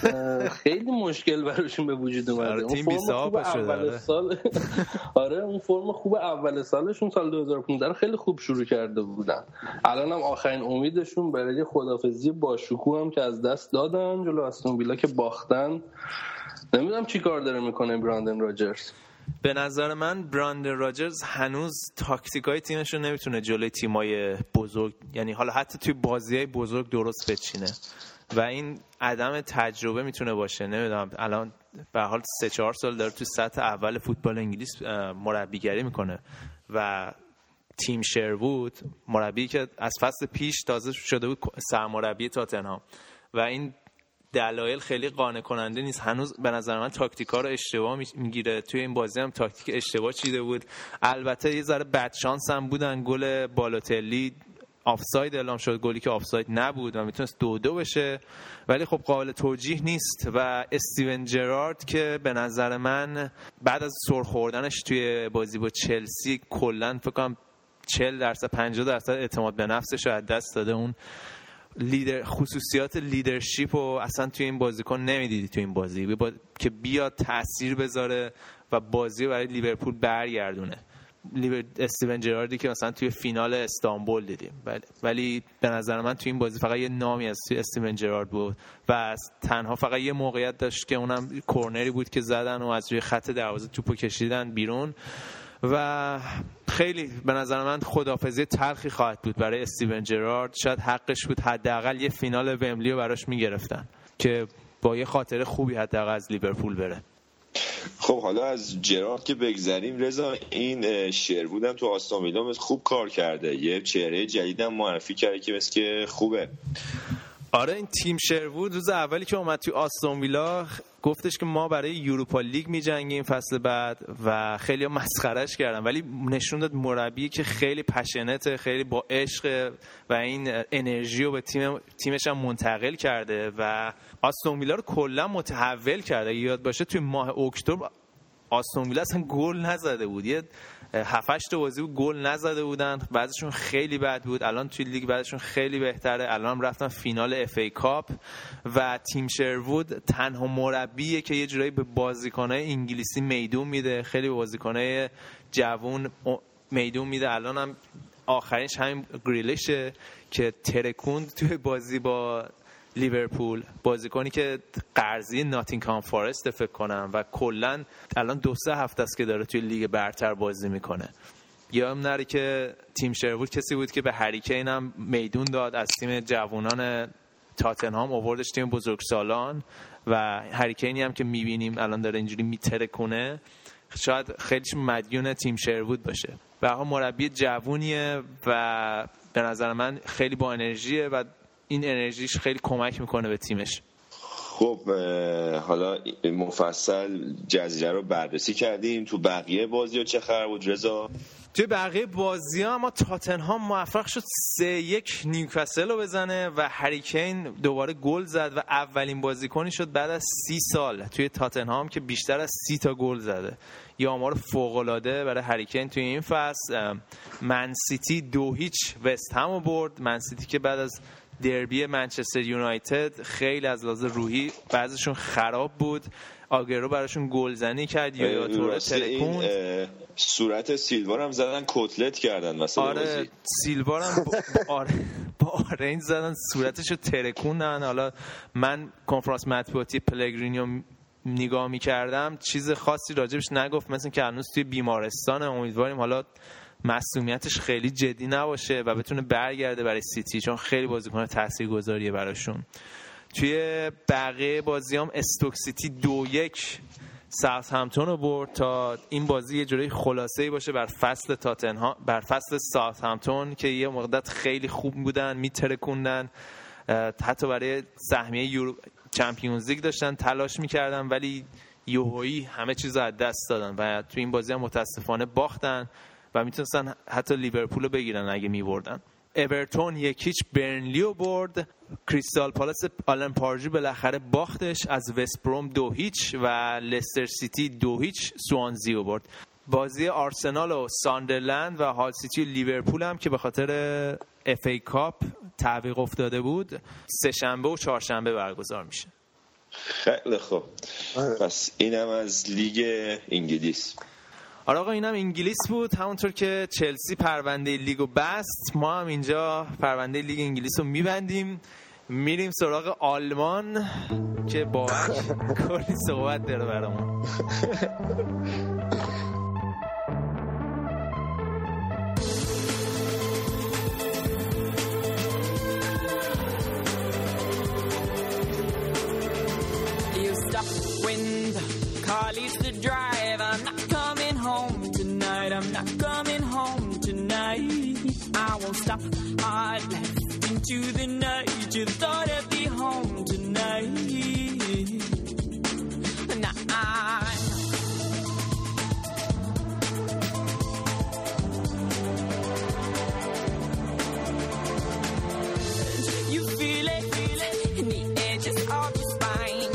خیلی مشکل براشون به وجود اومده. آره، تیم بی‌صاحب شده. آره. سال... آره اون فرم خوب اول سالشون سال دو هزار و پانزده خیلی خوب شروع کرده بودن. الان هم آخرین امیدشون برای خدافظی با شکوه هم که از دست دادن جلو آستون ویلا که باختن. نمیدونم چی کار داره میکنه براندن راجرز. به نظر من براندن راجرز هنوز تاکتیکای تیمش رو نمیتونه جلوی تیمای بزرگ، یعنی حالا حتی توی بازیای بزرگ درست بچینه و این عدم تجربه میتونه باشه. نمیدونم الان به حال سه چهار سال داره توی سطح اول فوتبال انگلیس مربیگری میکنه و تیم شروود مربی که از فصل پیش تازه شده بود سرمربی تاتنهام و این دلایل خیلی قانع کننده نیست. هنوز به نظر من تاکتیکا رو اشتباه میگیره. توی این بازی هم تاکتیک اشتباه چیده بود. البته یه ذره بدشانس هم بودن. گل بالوتلی آفساید اعلام شد، گلی که آفساید نبود و میتونست دو دو بشه، ولی خب قابل توجیه نیست. و استیون جرارد که به نظر من بعد از سر خوردنش توی بازی با چلسی کلا فکر کنم چهل درصد پنجاه درصد اعتماد به نفسش رو از دست داده. اون لیدر خصوصیات لیدرشپ رو اصلا توی این بازیکن نمیدیدی توی این بازی با... که بیاد تأثیر بذاره و بازی برای لیورپول برگردونه. لیبر استیون جراردی که مثلا توی فینال استانبول دیدیم، ولی ولی به نظر من توی این بازی فقط یه نامی از استیون جرارد بود و تنها فقط یه موقعیت داشت که اونم کورنری بود که زدن و از روی خط دروازه توپو کشیدن بیرون و خیلی به نظر من خداحافظی تلخی خواهد بود برای استیون جرارد. شاید حقش بود، حداقل یه فینال ومبلی رو براش میگرفتن که با یه خاطره خوبی حداقل از لیورپول بره. خب حالا از جرارد که بگذریم، رضا این شیروود هم تو آستون ویلا خوب کار کرده، یه چهره جدیدم معرفی کرده که بس که خوبه. آره این تیم شیروود روز اولی که اومد تو آستون ویلا گفتش که ما برای اروپا لیگ می‌جنگیم فصل بعد و خیلی مسخرهش کردن، ولی نشون داد مربی که خیلی پشنته، خیلی با عشق و این انرژی رو به تیم تیمش هم منتقل کرده و آستون ویلا رو کلا متحول کرده. یاد باشه توی ماه اکتبر آستون ویلا اصلا گل نزده بود، یه هفت هشت تا بازی بود گل نزده بودن، بعضیشون خیلی بد بود. الان توی لیگ بعضیشون خیلی بهتره، الان هم رفتن فینال اف ای کاپ و تیم شیروود تنها مربیه که یه جورایی به بازیکنای انگلیسی میدون میده، خیلی به بازیکنای جوان میدون میده. الان هم آخرینش همین گریلیشه که ترکوند توی بازی با لیورپول، بازیکنی که قرضی ناتینگهام فارست فکر کنم و کلا الان دو سه هفته است که داره توی لیگ برتر بازی میکنه. یا هم نره که تیم شیروود کسی بود که به هری کین هم میدون داد، از تیم جوانان تاتنهام آوردش تیم بزرگسالان و هری کینی هم که میبینیم الان داره اینجوری میترکونه شاید خیلیش مدیون تیم شیروود باشه. به هر حال مربی جوونیه و به نظر من خیلی با انرژیه و این انرژیش خیلی کمک میکنه به تیمش. خب حالا مفصل جزیره رو بررسی کردیم. تو بقیه بازی‌ها چه خبر بود رضا؟ توی بقیه بازی‌ها اما تاتنهام موفق شد سه یک نیوکاسل رو بزنه و هری کین دوباره گل زد و اولین بازیکنی شد بعد از سی سال توی تاتنهام که بیشتر از سی تا گل زده. یه آمار فوق‌العاده برای هری کین توی این فصل. من سیتی دو هیچ وست هم رو برد. من سیتی که بعد از دربی منچستر یونایتد خیلی از لحاظ روحی بعضیشون خراب بود. آگرو براشون گلزنی کرد یا تور ترکوند. صورت سیلوار هم زدن کتلت کردن مثلا. آره سیلوار هم با آره با آرنج زدن صورتشو ترکوندن. حالا من کنفرانس مطبوعاتی پلگرینیو نگاه می‌کردم، چیز خاصی راجبش نگفت، مثلا که هنوز توی بیمارستانه. امیدواریم حالا مسئولیتش خیلی جدی نباشه و بتونه برگرده برای سیتی، چون خیلی بازیکن تاثیرگذاریه براشون. توی بقیه بازیام استوک سیتی دو یک ساوثهمپتون رو برد تا این بازی یه جوری خلاصه‌ای باشه بر فصل تاتنهام، بر فصل ساوثهمپتون که یه مدت خیلی خوب بودن، میترکوندن، حتی برای سهمیه چمپیونز لیگ داشتن تلاش میکردن، ولی یوهایی همه چیز از دست دادن و تو این بازی هم متاسفانه باختن و میتونستن حتی لیورپول رو بگیرن اگه میبردن. اورتون یکیچ برنلیو برد، کریستال پالاس آلن پارژی بالاخره باختش از وست بروم دو هیچ و لستر سیتی دو هیچ سوانزیو برد. بازی آرسنال و ساندرلند و هال سیتی و لیورپول هم که به خاطر اف ای کاپ تعویق افتاده بود سه شنبه و چهارشنبه برگزار میشه. خیلی خوب، پس اینم از لیگ انگلیس. آره آقا، اینم انگلیس بود. همونطور که چلسی پرونده لیگو بست، ما هم اینجا پرونده لیگ انگلیس رو میبندیم، میریم سراغ آلمان که با کلی صحبت داره برامون. Leaves the drive. I'm not coming home tonight. I'm not coming home tonight. I won't stop. I'd left into the night. You thought I'd be home tonight. Nah, I... You feel it, feel it in the edges of your spine.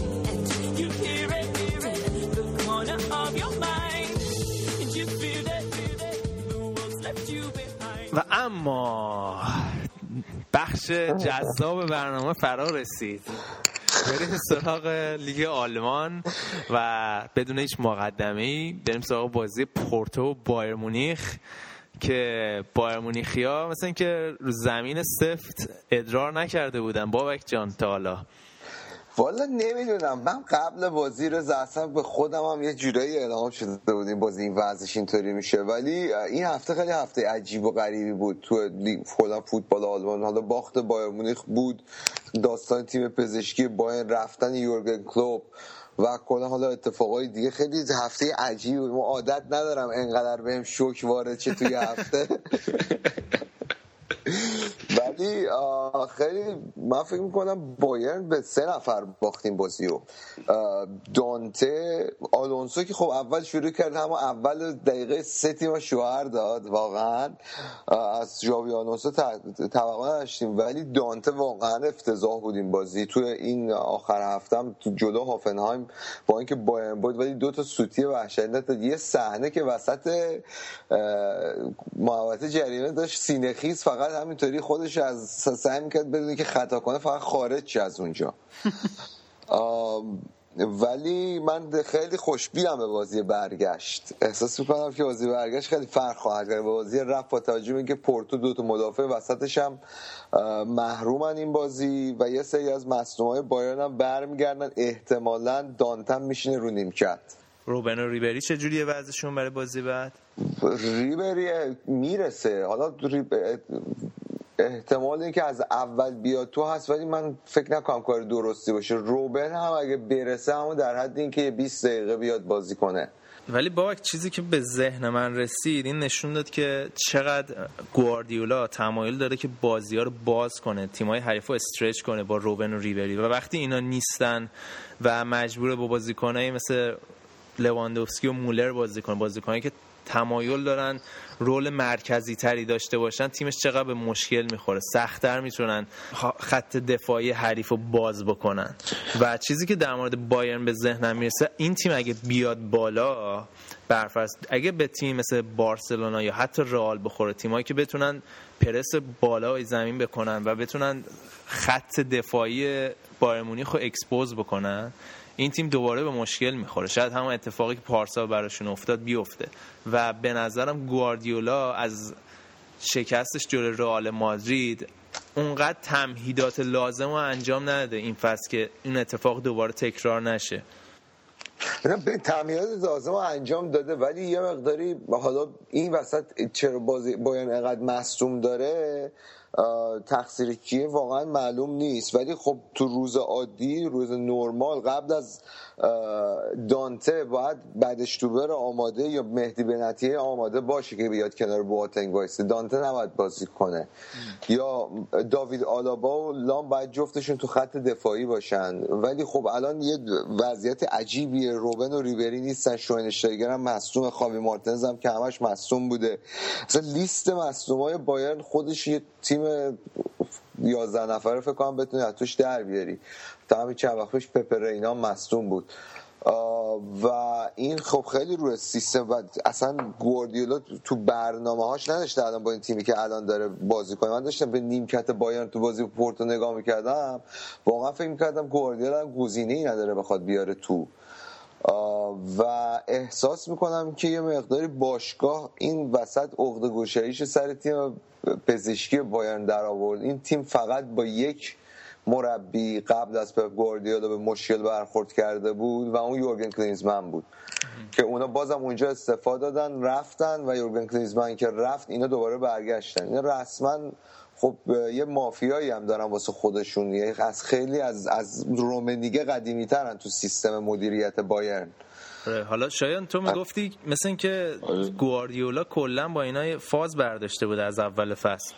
و اما بخش جذاب برنامه فرا رسید. بریم سراغ لیگ آلمان و بدون هیچ مقدمه‌ای بریم سراغ بازی پورتو و بایر مونیخ که بایر مونیخیا مثلا که زمین سفت ادرار نکرده بودن بابک جان تا حالا. والا نمیدونم، من قبل بازی رو زعصب به خودم هم یه جورایی اعلام شده بود این بازی این وضعش اینطوری میشه، ولی این هفته خیلی هفته عجیب و غریبی بود تو فولا فوتبال آلمان. حالا باخت بایر مونیخ بود، داستان تیم پزشکی بایر، رفتن یورگن کلوپ و کلا حالا اتفاقای دیگه. خیلی هفته عجیبی بود، من عادت ندارم اینقدر بهم شوک وارد چه توی هفته. ولی خیلی من فکر میکنم بایرن به سه نفر باختیم بازیو. دانته آلونسو که خب اول شروع کرد، همون اول دقیقه سه تیم شوهر داد، واقعا از ژاوی آلونسو توقع نداشتیم، ولی دانته واقعا افتضاح بود این بازی. تو این آخر هفته هم جلو هافنهایم با اینکه بایرن بود ولی دو تا سوتی وحشتناک، یه صحنه که وسط محوطه جریمه داشت سینه‌خیز فقط همینطوری خودش از سعی میکرد بدونی که خطا کنه فقط خارج شه از اونجا. ولی من خیلی خوشبینم به بازی برگشت، احساس میکنم که بازی برگشت خیلی فرق خواهد کرد به بازی رفت، با توجه به اینکه پورتو دوتا مدافع وسطش هم محرومن این بازی و یه سری از مصدومای بایرن هم برمیگردن، احتمالاً دانتم میشینه رو نیمکت. روبن و ریبری چجوریه وضعشون برای بازی بعد؟ ریبری میرسه، حالا احتمال اینکه از اول بیاد تو هست ولی من فکر نکنم کار درستی باشه. روبن هم اگه برسه همون در حد اینکه بیست دقیقه بیاد بازی کنه. ولی بابک چیزی که به ذهن من رسید این نشون داد که چقدر گواردیولا تمایل داره که بازی‌ها رو باز کنه، تیم‌های حریف رو استرچ کنه با روبن و ریبری، و وقتی اینا نیستن و مجبور با بازیکنایی مثل لواندوفسکی و مولر بازی کنه، بازیکنایی که تمایل دارن رول مرکزی تری داشته باشن، تیمش چقدر به مشکل میخوره، سخت‌تر میتونن خط دفاعی حریفو باز بکنن. و چیزی که در مورد بایرن به ذهنم میرسه این تیم اگه بیاد بالا، برفرض اگه به تیم مثل بارسلونا یا حتی رئال بخوره، تیمایی که بتونن پرس بالای زمین بکنن و بتونن خط دفاعی بایر مونیخو اکسپوز بکنن، این تیم دوباره به مشکل میخوره. شاید همون اتفاقی که پارسا براشون افتاد بیفته. و به نظرم گواردیولا از شکستش جلوی رئال مادرید اونقدر تمهیدات لازم رو انجام نده این فصل که این اتفاق دوباره تکرار نشه. به تمهیدات لازم رو انجام داده، ولی یه مقداری حالا این وسط چرا بازی باید اینقدر مصدوم داره تقصیر کیه واقعا معلوم نیست. ولی خب تو روز عادی، روز نورمال، قبل از دانته باید بدشتوبر آماده یا مهدی بنتیه آماده باشه که بیاد کنار بواتنگ وایسه، دانته نباید بازی کنه. یا داوید آلابا و لام باید جفتشون تو خط دفاعی باشن. ولی خب الان یه وضعیت عجیبیه، رو روبن و ریبری نیستن، شواینشتایگر هم مصدوم، خاوی مارتنز هم که همش مصدوم بوده. اصلا لیست مصدومای بایرن خودش یه تیم یازده نفره فکر کنم بتونی از توش در بیاری. تا همین چند وقت پیش پپرینا مصدوم بود و این خب خیلی روی سیستم و اصلا گواردیولا تو برنامه‌هاش نداشته الان با این تیمی که الان داره بازی کنه. من داشتم به نیمکت بایرن تو بازی پورتو نگاه می‌کردم، واقعا فکر می‌کردم گواردیولا هم گزینه‌ای نداره بخواد بیاره تو، و احساس می‌کنم که یه مقداری باشگاه این وسط عقده گشاییش سر تیم پزشکی بایرن در آورد. این تیم فقط با یک مربی قبل از پپ گواردیولا به مشکل برخورد کرده بود و اون یورگن کلینزمن بود که اونا بازم اونجا استفاده دادن، رفتن و یورگن کلینزمن که رفت اینا دوباره برگشتن. اینا رسما خب یه مافیایی هم دارن واسه خودشون، یه از خیلی از از رومنیگه قدیمی‌ترن تو سیستم مدیریت بایرن. حالا شایان تو میگفتی مثل این که گواردیولا کلا با اینا فاز برداشته بود از اول فصل.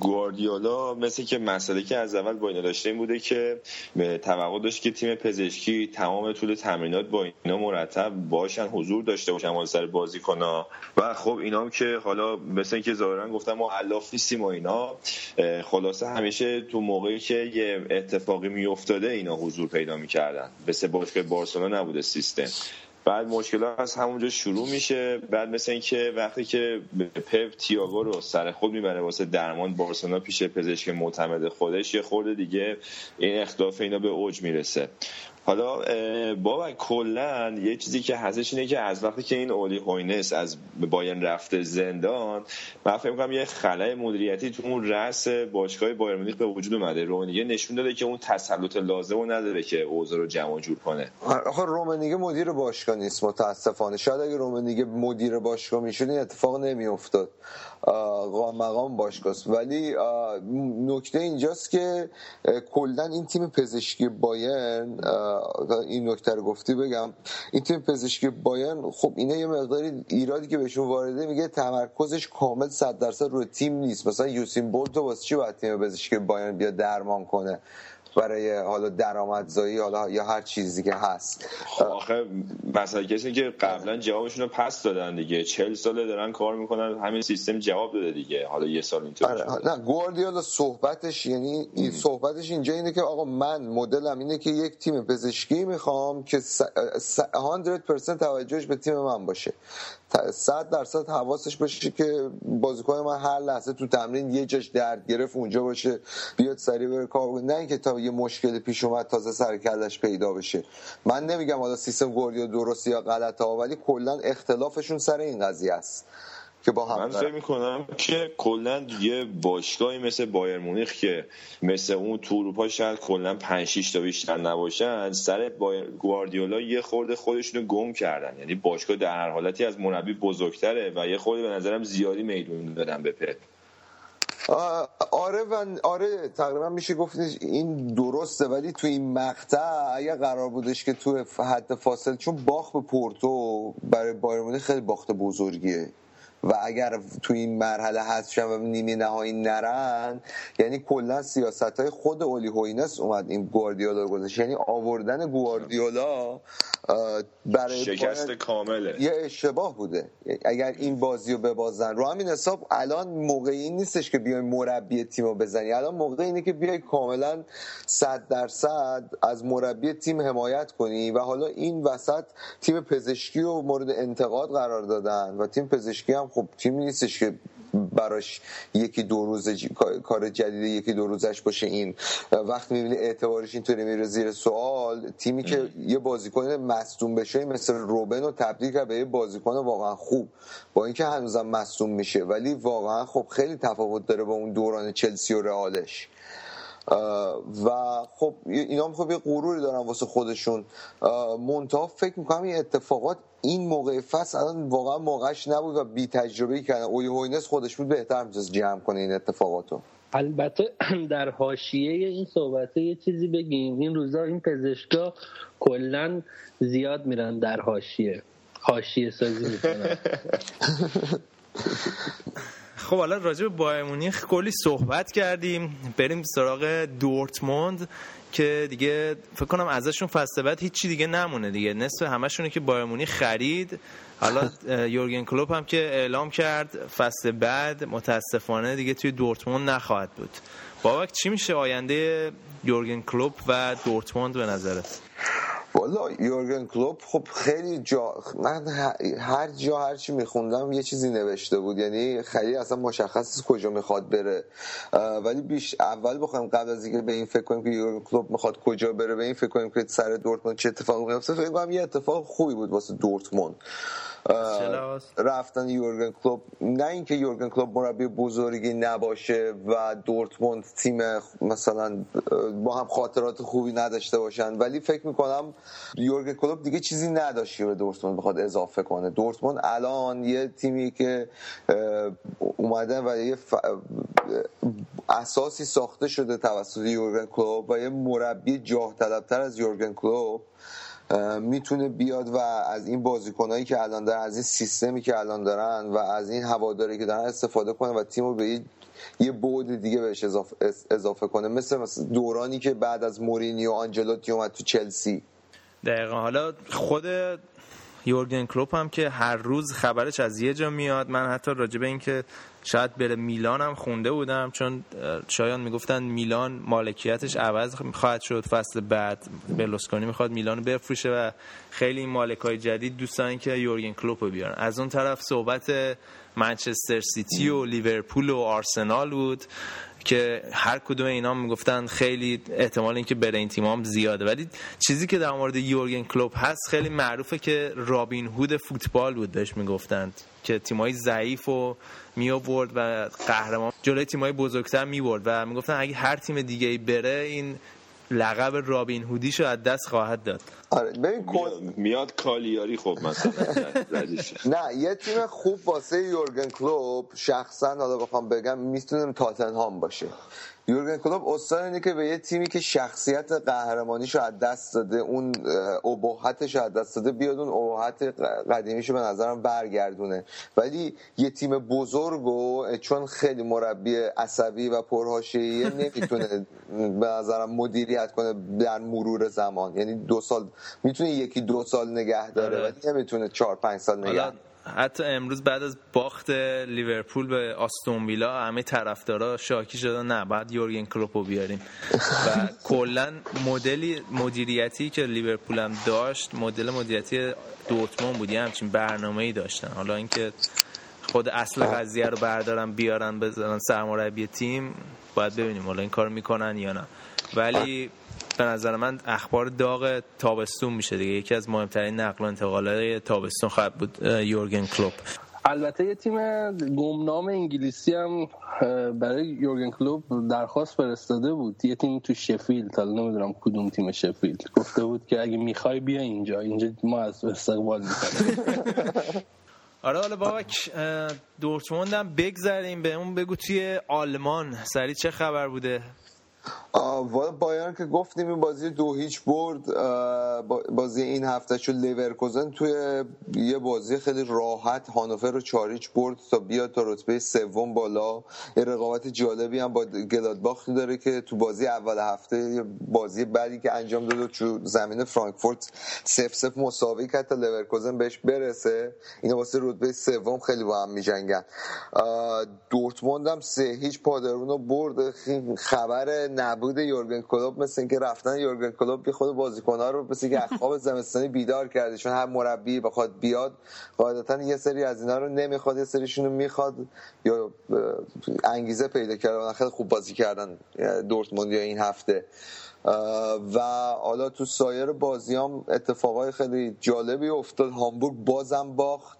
گواردیولا مثل که مسئله که از اول با اینا داشته این بوده که توقع داشت که تیم پزشکی تمام طول تمرینات با اینا مرتب باشن، حضور داشته باشن واسه سر بازیکن‌ها، و خب اینام که حالا مثل که ظاهرا گفتن ما الاف نیستیم و اینا، خلاصه همیشه تو موقعی که یه اتفاقی میافتاده اینا حضور پیدا می‌کردن. مثل باشگاه بارسلونا نبوده سیستم. بعد مشکلات از همونجا شروع میشه. بعد مثلا اینکه وقتی که پپ تییاگو رو سر خود میبره واسه درمان بارسلونا پیش پزشک معتمد خودش، یه خورده دیگه این اختلاف اینا به اوج میرسه. حالا بابا کلن یه چیزی که هستش اینه که از وقتی که این اولی هوینس از بایرن رفته زندان، من فکر می‌کنم یه خلأ مدیریتی تو اون رأس باشگاه بایرن مونیخ به وجود اومده. رونیگه نشون داده که اون تسلط لازم رو نداره که اوضاع رو جمع جور کنه. آخه رونیگه مدیر باشگاه نیست متاسفانه. شاید اگه رونیگه مدیر باشگاه میشد این اتفاق نمی‌افتاد. مقام باشگاه است. ولی نکته اینجاست که کلن این تیم پزشکی بایرن، این نکته رو گفتی بگم، این تیم پزشکی بایرن خب اینا یه مقداری ایرادی که بهشون وارده میگه تمرکزش کامل صد درصد روی تیم نیست. مثلا یوسین بولت واسه چی باید تیم پزشکی بایرن بیا درمان کنه برای حالا درآمدزایی حالا یا هر چیزی که هست؟ آخه مثلا کسی که قبلا جوابشون رو پس دادن دیگه، چهل ساله دارن کار میکنن همین سیستم جواب داده دیگه، حالا یه سال اینطور. آره نه گواردیولا صحبتش یعنی این صحبتش اینجا اینه که آقا من مدلم اینه که یک تیم پزشکی میخوام که صد درصد توجهش به تیم من باشه، صد درصد حواسش باشه که بازیکن من هر لحظه تو تمرین یه جاش درد گرفت اونجا باشه بیاد سریع بره کار، نه اینکه تا یه مشکل پیش اومد تازه سر کلش پیدا بشه. من نمیگم حالا سیستم گواردیولا درست یا غلطه، ولی کلا اختلافشون سر این قضیه است که با هم. من فکر می‌کنم که کلا یه باشگاهی مثل بایرن مونیخ که مثل اون تو اروپا شاید کلا پنج شش تا بیشتر نباشن، سر گواردیولا یه خورده خودشونو گم کردن. یعنی باشگاه در هر حالتی از مربی بزرگتره و یه خورده به نظرم زیادی میدون دادن به پپ. آره و آره تقریبا میشه گفت این درسته، ولی تو این مقطع اگه قرار بودش که تو حد فاصله، چون باخت به پورتو برای بایرن مونیخ خیلی باخت بزرگیه و اگر تو این مرحله حذفشن و نیمه نهایی نرن، یعنی کلا سیاست‌های خود اولی هوینس اومد این گواردیولا رو گذاشت. یعنی آوردن گواردیولا برای شکست کامله، یه اشتباه بوده. اگر این بازی رو ببازن رو همین حساب، الان موقعی نیستش که بیای مربی تیم رو بزنی، الان موقع اینه که بیای کاملا صد درصد از مربی تیم حمایت کنی. و حالا این وسط تیم پزشکی رو مورد انتقاد قرار دادن و تیم پزشکی هم خب تیمی نیستش که براش یکی دو روز ج... کار جدید یکی دو روزش باشه. این وقتی میبینی اعتبارش اینطوری میره زیر سوال، تیمی که ام. یه بازیکن مصدوم بشه مثل روبن رو تبدیل کرد به یه بازیکن واقعا خوب، با اینکه هنوزم مصدوم میشه ولی واقعا خب خیلی تفاوت داره با اون دوران چلسی و رئالش. و خب اینا هم خب یه غروری دارن واسه خودشون. منتها فکر میکنم این اتفاقات این موقع فصل الان واقعا موقعش نبود و بی تجربه‌ای کردن. اولی هوینس خودش بود بهتر میتونست جمع کنه این اتفاقاتو. البته در حاشیه این صحبته یه چیزی بگیم، این روزا این پزشکا کلا زیاد میرن در حاشیه، حاشیه سازی میکنن. خب الان راجع به بایر مونیخ کلی صحبت کردیم، بریم سراغ دورتموند که دیگه فکر کنم ازشون فصل بعد هیچی دیگه نمونه دیگه، نصف همشونه که بایر مونیخ خرید. حالا یورگن کلوپ هم که اعلام کرد فصل بعد متاسفانه دیگه توی دورتموند نخواهد بود. بابک چی میشه آینده یورگن کلوپ و دورتموند به نظرت؟ والا یورگن کلوپ خب خیلی جا من هر جا هر چی میخوندم یه چیزی نوشته بود، یعنی خیلی اصلا مشخص کجا میخواد بره. ولی بیش اول بخوایم قبل از اینکه به این فکر کنیم که یورگن کلوپ میخواد کجا بره، به این فکر کنیم که سر دورتموند چه اتفاقی میفته، فکر کنم یه اتفاق خوبی بود واسه دورتموند رفتن یورگن کلوپ. نه اینکه یورگن کلوپ مربی بزرگی نباشه و دورتموند تیم مثلا با هم خاطرات خوبی نداشته باشن، ولی فکر میکنم یورگن کلوپ دیگه چیزی نداشت به دورتموند بخواد اضافه کنه. دورتموند الان یه تیمی که اومدن و یه ف... اساسی ساخته شده توسط یورگن کلوپ و یه مربی جاه طلبتر از یورگن کلوپ میتونه بیاد و از این بازیکنایی که الان دارن، از این سیستمی که الان دارن و از این هواداری که دارن استفاده کنه و تیمو به یه بعد دیگه بهش اضافه, اضافه کنه، مثل, مثل دورانی که بعد از مورینیو آنجلوتی اومد تو چلسی. دقیقاً. حالا خود یورگن کلوپ هم که هر روز خبرش از یه جا میاد، من حتی راجع به این که شاید بره میلان هم خونده بودم، چون شایان میگفتن میلان مالکیتش عوض خواهد شد فصل بعد، برلوسکونی میخواد میلان بفروشه و خیلی این مالکای جدید دوست دارن که یورگن کلوپ رو بیارن. از اون طرف صحبت منچستر سیتی و لیورپول و آرسنال بود که هر کدوم اینا میگفتن خیلی احتمال اینکه بره این تیمام زیاده. ولی چیزی که در مورد یورگن کلوپ هست خیلی معروفه که رابین هود فوتبال بود بهش میگفتند، که تیمای ضعیف رو میآورد و قهرمان جلوی تیمای بزرگتر میبرد و میگفتن اگه هر تیم دیگه‌ای بره این لقب رابین هودیشو از دست خواهد داد. آره ببین میاد کالیاری خب مثلا نه یه تیم خوب واسه یورگن کلوپ شخصا حالا بخوام بگم میتونم تاتنهام باشه. یورگن کلوپ استاد اینه که به یه تیمی که شخصیت قهرمانیشو از دست داده، اون ابهتشو از دست داده، بیاد اون ابهت قدیمیشو به نظرم برگردونه. ولی یه تیم بزرگو چون خیلی مربی عصبی و پرحاشیه نمیتونه به نظرم مدیریت کنه در مرور زمان، یعنی دو سال میتونه یکی دو سال نگه داره ولی نمیتونه چهار پنج سال نگه داره. حتی امروز بعد از باخت لیورپول به آستون ویلا همه طرفدارا شاکی شدن نه بعد یورگن کلوپو بیاریم و کلا مدل مدیریتی که لیورپول هم داشت مدل مدیریتی دورتموند بود، همچین برنامه‌ای داشتن. حالا اینکه خود اصل قضیه رو بردارن بیارن بزنن سرمربی تیم، باید ببینیم حالا این کارو میکنن یا نه. ولی به نظر من اخبار داغ تابستون میشه دیگه، یکی از مهمترین نقل و انتقالات تابستون خواهد بود یورگن کلوپ. البته یه تیم گمنام انگلیسی هم برای یورگن کلوپ درخواست فرستاده بود، یه تیم تو شفیلد، حالا نمیدونم کدوم تیم شفیلد، گفته بود که اگه میخوای بیا اینجا اینجا ما از استقبال میکنیم. آره حالا بابک دورتموند هم بگذاریم، به اون بگو توی آلمان سری چه خبر بوده؟ والا بایرن که گفتیم این بازی دو هیچ برد، بازی این هفته شد لیورکوزن توی یه بازی خیلی راحت هانوفر رو چهار هیچ برد تا بیاد تا رتبه سوم بالا. یه رقابت جالبی هم با گلادباخ داره که تو بازی اول هفته بازی بعدی که انجام داد تو زمین فرانکفورت صفر صفر مساوی کرد تا لیورکوزن بهش برسه، اینا واسه رتبه سوم خیلی با هم می‌جنگن. دورتموند هم سه هیچ پادرون رو برد. خبر نبود یورگن کلوپ مثل اینکه رفتن یورگن کلوپ خود بازیکن‌ها رو مثل اینکه از خواب زمستانی بیدار کرده، چون هر مربی بخواد بیاد قاعدتاً یه سری از اینا رو نمیخواد، یه سریشون رو میخواد یا انگیزه پیدا کردن. خیلی خوب بازی کردن دورتموند یا این هفته و حالا تو سایر بازیام اتفاقای خیلی جالبی افتاد. هامبورگ بازم باخت،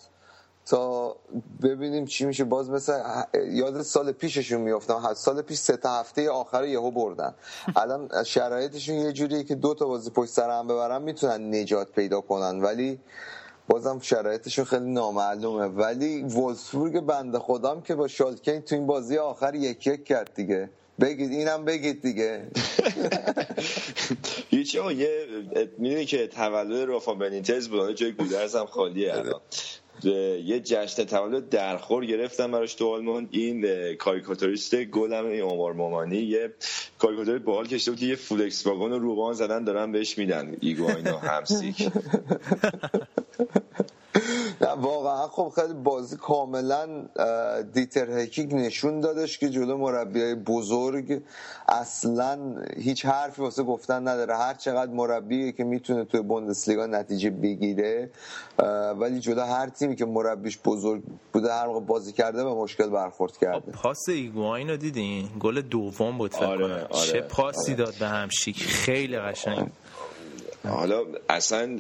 تا ببینیم چی میشه. باز مثلا یاد سال پیششون میافتم، سال پیش سه تا هفته آخر یهو بردن. الان شرایطشون یه جوریه که دو تا بازی پشت سر هم ببرن میتونن نجات پیدا کنن، ولی بازم شرایطشون خیلی نامعلومه. ولی وولفسبورگ بنده خدام که با شالکه تو این بازی آخر یک یک کرد دیگه، بگید اینم بگید دیگه. هیچی اون یه میدونی که تولد رافا بنیتز بود، جای گودرز هم خالیه الان. یه جشن تولد درخور گرفتم براش تو آلمان. این کاریکاتوریست گلم این عمر مامانی یه کاریکاتور باحال کشیده بود که یه فولکس واگن رو روبان زدن دارن بهش میدن ایگواینا همسیک. نه واقعا خب خیلی بازی کاملا دیتر هکینگ نشون دادش که جلو مربیای بزرگ اصلا هیچ حرفی واسه گفتن نداره، هر چقدر مربیه که میتونه توی بوندسلیگا نتیجه بگیره ولی جلو هر تیمی که مربیش بزرگ بوده هر موقع بازی کرده به مشکل برخورد کرده. پاس ایگواینو دیدین؟ گل دوم بود فکر کنم. آره، آره، چه پاسی آره. داد به همشیک، خیلی قشنگ. حالا اصلا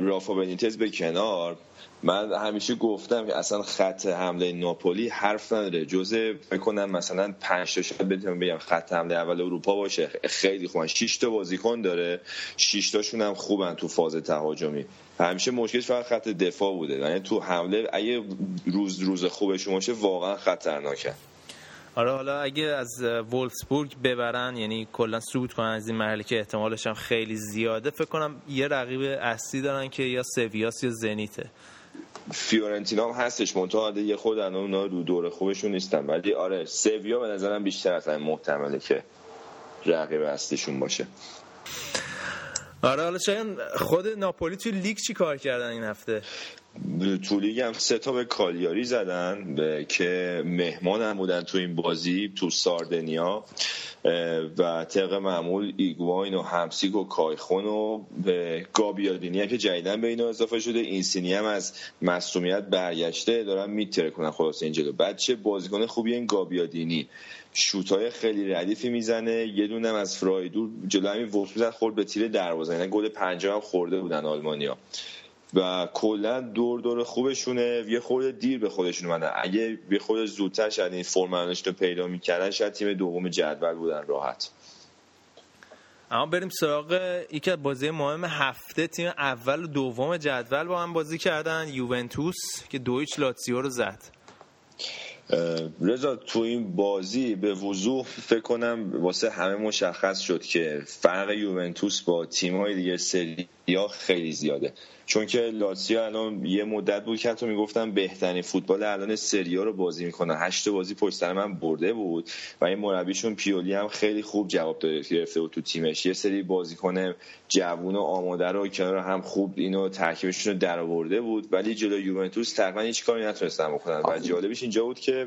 رافا بنیتز به کنار، من همیشه گفتم که اصلا خط حمله ناپولی حرف نداره، جزء فکر کنم مثلا پنج تا شاید بتونم بگم خط حمله اول اروپا باشه. خیلی خوبن، شش تا بازیکن داره، شش تاشون هم خوبن تو فاز تهاجمی. همیشه مشکلش فقط خط دفاع بوده، یعنی تو حمله اگه روز روز خوبشون باشه واقعا خطرناکه. آره حالا اگه از وولفسبورگ ببرن یعنی کلا صعود کنن از این مرحله که احتمالش هم خیلی زیاده، فکر کنم یه رقیب اصلی دارن که یا سویاس یا زنیته. فیورنتینا هم هستش منتها یه خود الان اونا رو دور خوبشون نیستن، ولی آره سویا به نظرم بیشتر از این محتمله که رقیب اصلیشون باشه. آره حالا شاید خود ناپولی توی لیگ چی کار کردن این هفته؟ تو لیگ هم سه تا به کالیاری زدن که مهمان هم بودن تو این بازی تو ساردنیا و طبق معمول ایگواین و همسیک و کایخون و گابیادینی که جدیدن به اینا اضافه شده، اینسینی هم از مصدومیت برگشته دارن میترکونن خلاص این جلو. بعد چه بازیکن خوبیه این گابیادینی، شوت‌های خیلی ردیفی میزنه، یه دونم از فرایدور جلو همین وسط خورد به تیر دروازه، اینا گل پنجم هم خورده بودن آلمانیا و کلا دور دور خوبشونه. یه خورده دیر به خودشون اومدن، اگه یه خورده زودتر شاید این فرمانش رو پیدا میکردن شاید تیم دوم جدول بودن راحت. اما بریم سراغ یکی از بازی مهم هفته. تیم اول و دوم جدول با هم بازی کردن، یوونتوس که دویچ لاتزیو رو زد. رضا تو این بازی به وضوح فکر کنم واسه همه مشخص شد که فرق یوونتوس با تیم‌های دیگه سری آ خیلی زیاده، چون که لاتزیو الان یه مدت بود که حتی میگفتن بهترین فوتبال الان سری آ رو بازی میکنه، هشت بازی پشت سر هم برده بود و این مربیشون پیولی هم خیلی خوب جواب داده گرفته بود تو تیمش، یه سری بازیکن جوون و آماده رو کنار هم خوب اینو ترکیبشون رو درآورده بود، ولی جلوی یوونتوس تقریبا هیچ کاری نتونستن بکنن. و جالبش اینجا بود که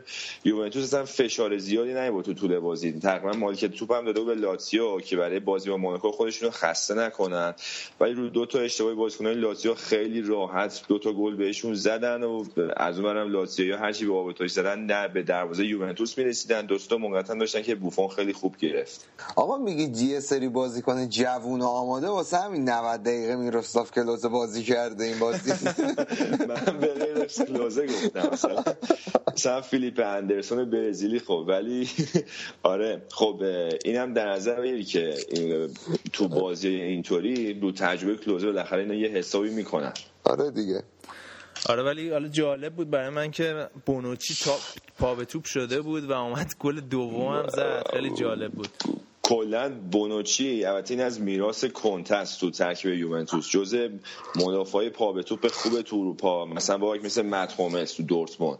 یوونتوس اصلا فشار زیادی نمیورد تو طول بازی، تقریبا مالک توپ هم داده بود به لاتزیو که برای بازی با موناکو خودشونو خسته نکنن، ولی رو دو تا اشتباه بازیکنان لاتزیو خیلی راحت دو تا گل بهشون زدن و از اون برم لاتزیو هرچی به آبتوش زدن نه به دروازه یوونتوس میرسیدن، دو تا موقعا داشتن که بوفون خیلی خوب گرفت. آقا میگی یه سری بازیکن جوون آماده، واسه همین نود دقیقه میروسلاف کلوزه بازی کرده این بازی. من به غیر کلوزه گفتم مثلا مثلا فیلیپ اندرسون برزیلی. خب ولی آره خب اینم در نظر بگیری که تو بازی اینطوری رو تجربه کلوزه بالاخره اینا یه حسابی میکنن. آره دیگه آره، ولی حالا جالب بود برای من که بونوچی تا پا به توپ شده بود و اومد گل دوم هم زد، خیلی جالب بود. کلا بونوچی البته این از میراث کنته است تو ترکیب یوونتوس، جزء مدافعای پا به توپ خوب تو اروپا، مثلا با یک مثل متخومس تو دورتموند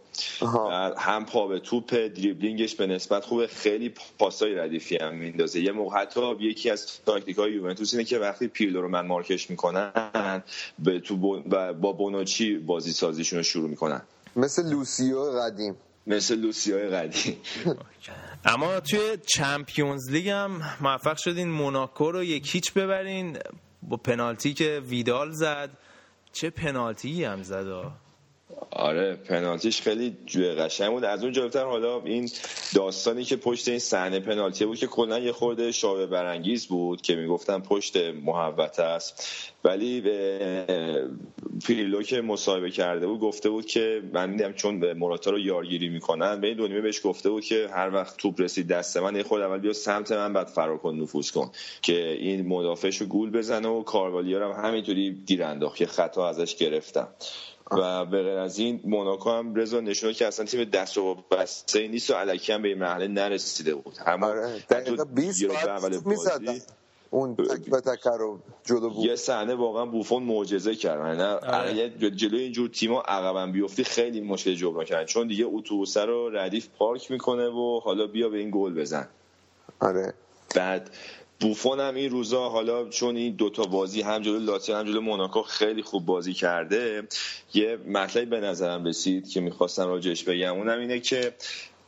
هم پا به توپ، دریبلینگش به نسبت خوبه، خیلی پاسای ردیفی هم میندازه. یه موقع حتی یکی از تاکتیک‌های یوونتوس اینه که وقتی پیرلو رو من مارکش میکنن به تو با, با بونوچی بازی سازیشون رو شروع میکنن، مثل لوسیو قدیم مثل لوسیای قدیم. اما توی چمپیونز لیگ هم موفق شدین موناکو رو یک هیچ ببرین با پنالتی که ویدال زد. چه پنالتی هم زد آ. آره پنالتیش خیلی قشنگ بود. از اون جالب‌تر حالا این داستانی که پشت این صحنه پنالتی بود که کلا یه خورده شایعه برانگیز بود که میگفتن پشت محوطه است، ولی پیرلو که مصاحبه کرده بود گفته بود که من دیدم چون موراتا رو یارگیری میکنن به این دونیمه بهش گفته بود که هر وقت توپ رسید دست من یه خود اول بیا سمت من بعد فرار کن نفوذ کن که این مدافعشو گول بزنه و کاروالیار هم همینطوری دیر انداخت که خطا ازش گرفتم. و به غیر از این موناکو هم رضا نشون که اصلا تیم دست و بسته نیست و الکی هم به این مرحله نرسیده بود. آره دقیقه بیست می‌زدن اون تک به تک رو جلو بود. یه صحنه واقعا بوفون معجزه کرد. یعنی جلوی اینجور تیم‌ها عقبم بیفتی خیلی مشکل جبران کردن، چون دیگه اتوبوس رو ردیف پارک میکنه و حالا بیا به این گل بزن. آره بعد بوفون هم این روزا، حالا چون این دوتا بازی هم جلو لاتزیو هم جلو موناکو خیلی خوب بازی کرده، یه مطلبی به نظرم رسید که میخواستم راجعش بگم، اونم اینه که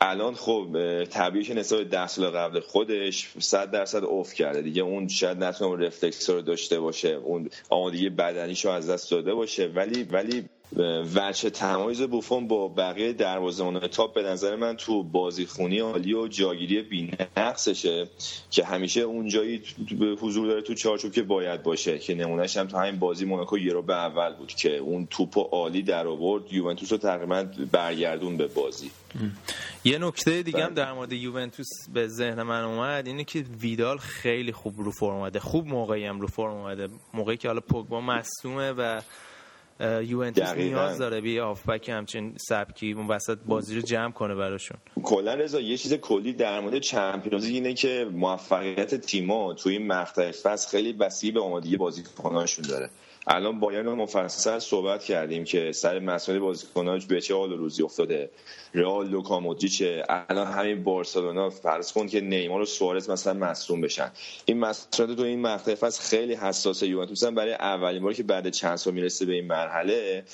الان خب طبیعی که نسبت به ده سال قبل خودش صد درصد اوف کرده دیگه. اون شاید نتونه اون رفلکس رو داشته باشه، اون آمادگی بدنیشو از دست داده باشه، ولی ولی وجه تمایز بوفون با بقیه دروازه‌بان‌های تاپ به نظر من تو بازیخونی عالی و جاگیری بی‌نقصشه که همیشه اون جایی حضور داره تو چارچوب که باید باشه، که نمونه‌اش هم تو همین بازی موناکو یه رو به اول بود که اون توپو عالی در آورد، یوونتوس رو تقریبا برگردون به بازی. یه نکته دیگه هم در مورد یوونتوس به ذهن من اومد، اینه که ویدال خیلی خوب رو فرم اومده، خوب موقعی هم رو فرم اومده، موقعی که حالا پوگبا مصدومه و یوونتوس نیاز داره به هافبک همچین سبکی اون وسط بازی رو جمع کنه براشون. کلا رضا یه چیز کلی در مورد چمپیونز لیگ اینه که موفقیت تیم‌ها توی این مقطع فصل خیلی بسیار به آمادگی بازیکن‌هاشون داره. الان بایرن مفصل صحبت کردیم که سر مسئله بازیکن‌هاش به چه حال و روزی افتاده، رئال لوکا مودریچ، الان همین بارسلونا فرض کن که نیمار و سوارز مثلا مصدوم بشن، این مسئله تو این مقطع فصل خیلی حساسه. یوونتوس هم برای اولین باری که بعد چند سال میرسه به این مرحله،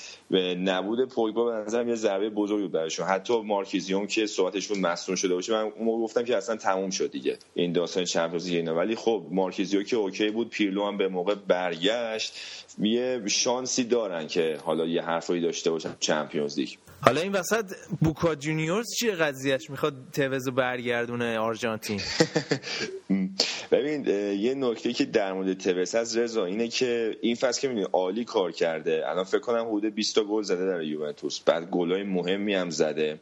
نبود پوگبا به نظرم یه ضربه بزرگی بود براشون. حتی مارکیزیوم که صحبتشون مصدوم شده باشه، من اون گفتم که اصلا تموم شد دیگه این داستان چمپیونز لیگ، ولی خب مارکیزیو که اوکی بود، پیرلو هم به موقع برگشت، یه شانسی دارن که حالا یه حرفایی داشته باشن چمپیونز لیگ. حالا این وسط بوکا جونیورز چیه قضیهش؟ میخواد توزو برگردونه آرژانتین. ببین یه نکته که در مورد توز از رضا اینه که این فصل که می‌بینی عالی کار کرده، الان فکر کنم حدود بیست تا گل زده در یوونتوس، بعد گلای مهمی هم زده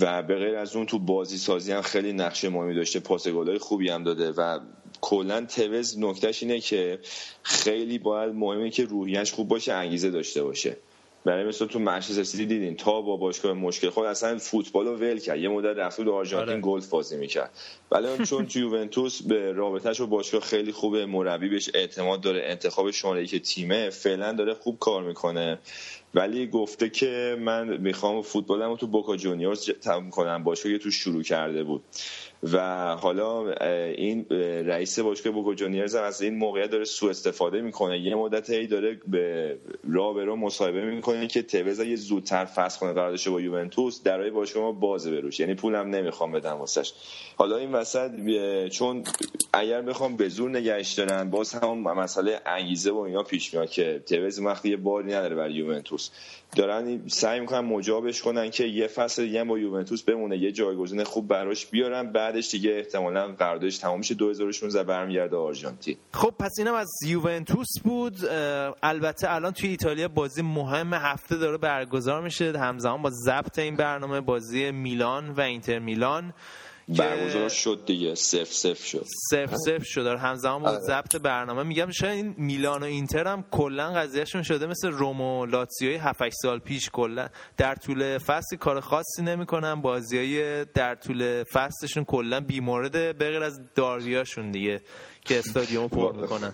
و به غیر از اون تو بازی سازی هم خیلی نقش مهمی داشته، پاس گلای خوبی هم داده و کلا توز نکتهش اینه که خیلی باید مهمه که روحیه‌اش خوب باشه، انگیزه داشته باشه. برای مثلا تو منچستر سیتی دیدین تا با باشگاه مشکل خود اصلا فوتبال رو ول کرد، یه مدت رفت تو آرژانتین گلف بازی میکرد، ولی چون تو یوونتوس به رابطه‌اش با باشگاه خیلی خوبه، مربی بهش اعتماد داره، انتخاب شماره‌ای که تیمه فعلا داره خوب کار میکنه، ولی گفته که من میخوام فوتبالمو تو بوکا جونیورز تموم کنم، باشگاهی تو شروع کرده بود و حالا این رئیس باشگاه بوکا جونیورز از این موقعیت داره سوء استفاده میکنه. یه مدت هی داره به راه به راه مصاحبه میکنه که توزا یه زودتر فسخ کنه قراردادش با یوونتوس، درای باشگاه ما باز بروش، یعنی پولم نمیخوام بدم واسش. حالا این وسط چون اگر بخوام به زور نگاش دارن، باز هم مسئله انگیزه و اینا پیش میاد که توزا وقتی یه باری نداره برای یوونتوس، دارن سعی میکنن مجابش کنن که یه فصل دیگه با یوونتوس بمونه، یه جایگزین خوب براش بیارن، بعدش دیگه احتمالاً قراردادش تمام میشه دو هزار و شانزده برمیگرده آرژانتین. خب پس اینم از یوونتوس بود. البته الان توی ایتالیا بازی مهم هفته داره برگزار میشه، همزمان با ضبط این برنامه بازی میلان و اینتر میلان برگزار شد دیگه، سف سف شد سف سف شد همزمان با ضبط برنامه. میگم شاید این میلان و اینتر هم کلا قضیهشون شده مثل روم و لاتزیو هفت هشت سال پیش، کلا در طول فصل کار خاصی نمیکنن، بازیای در طول فصلشون کلا بیمورده به غیر از داریاشون دیگه که استادیوم پر میکنن.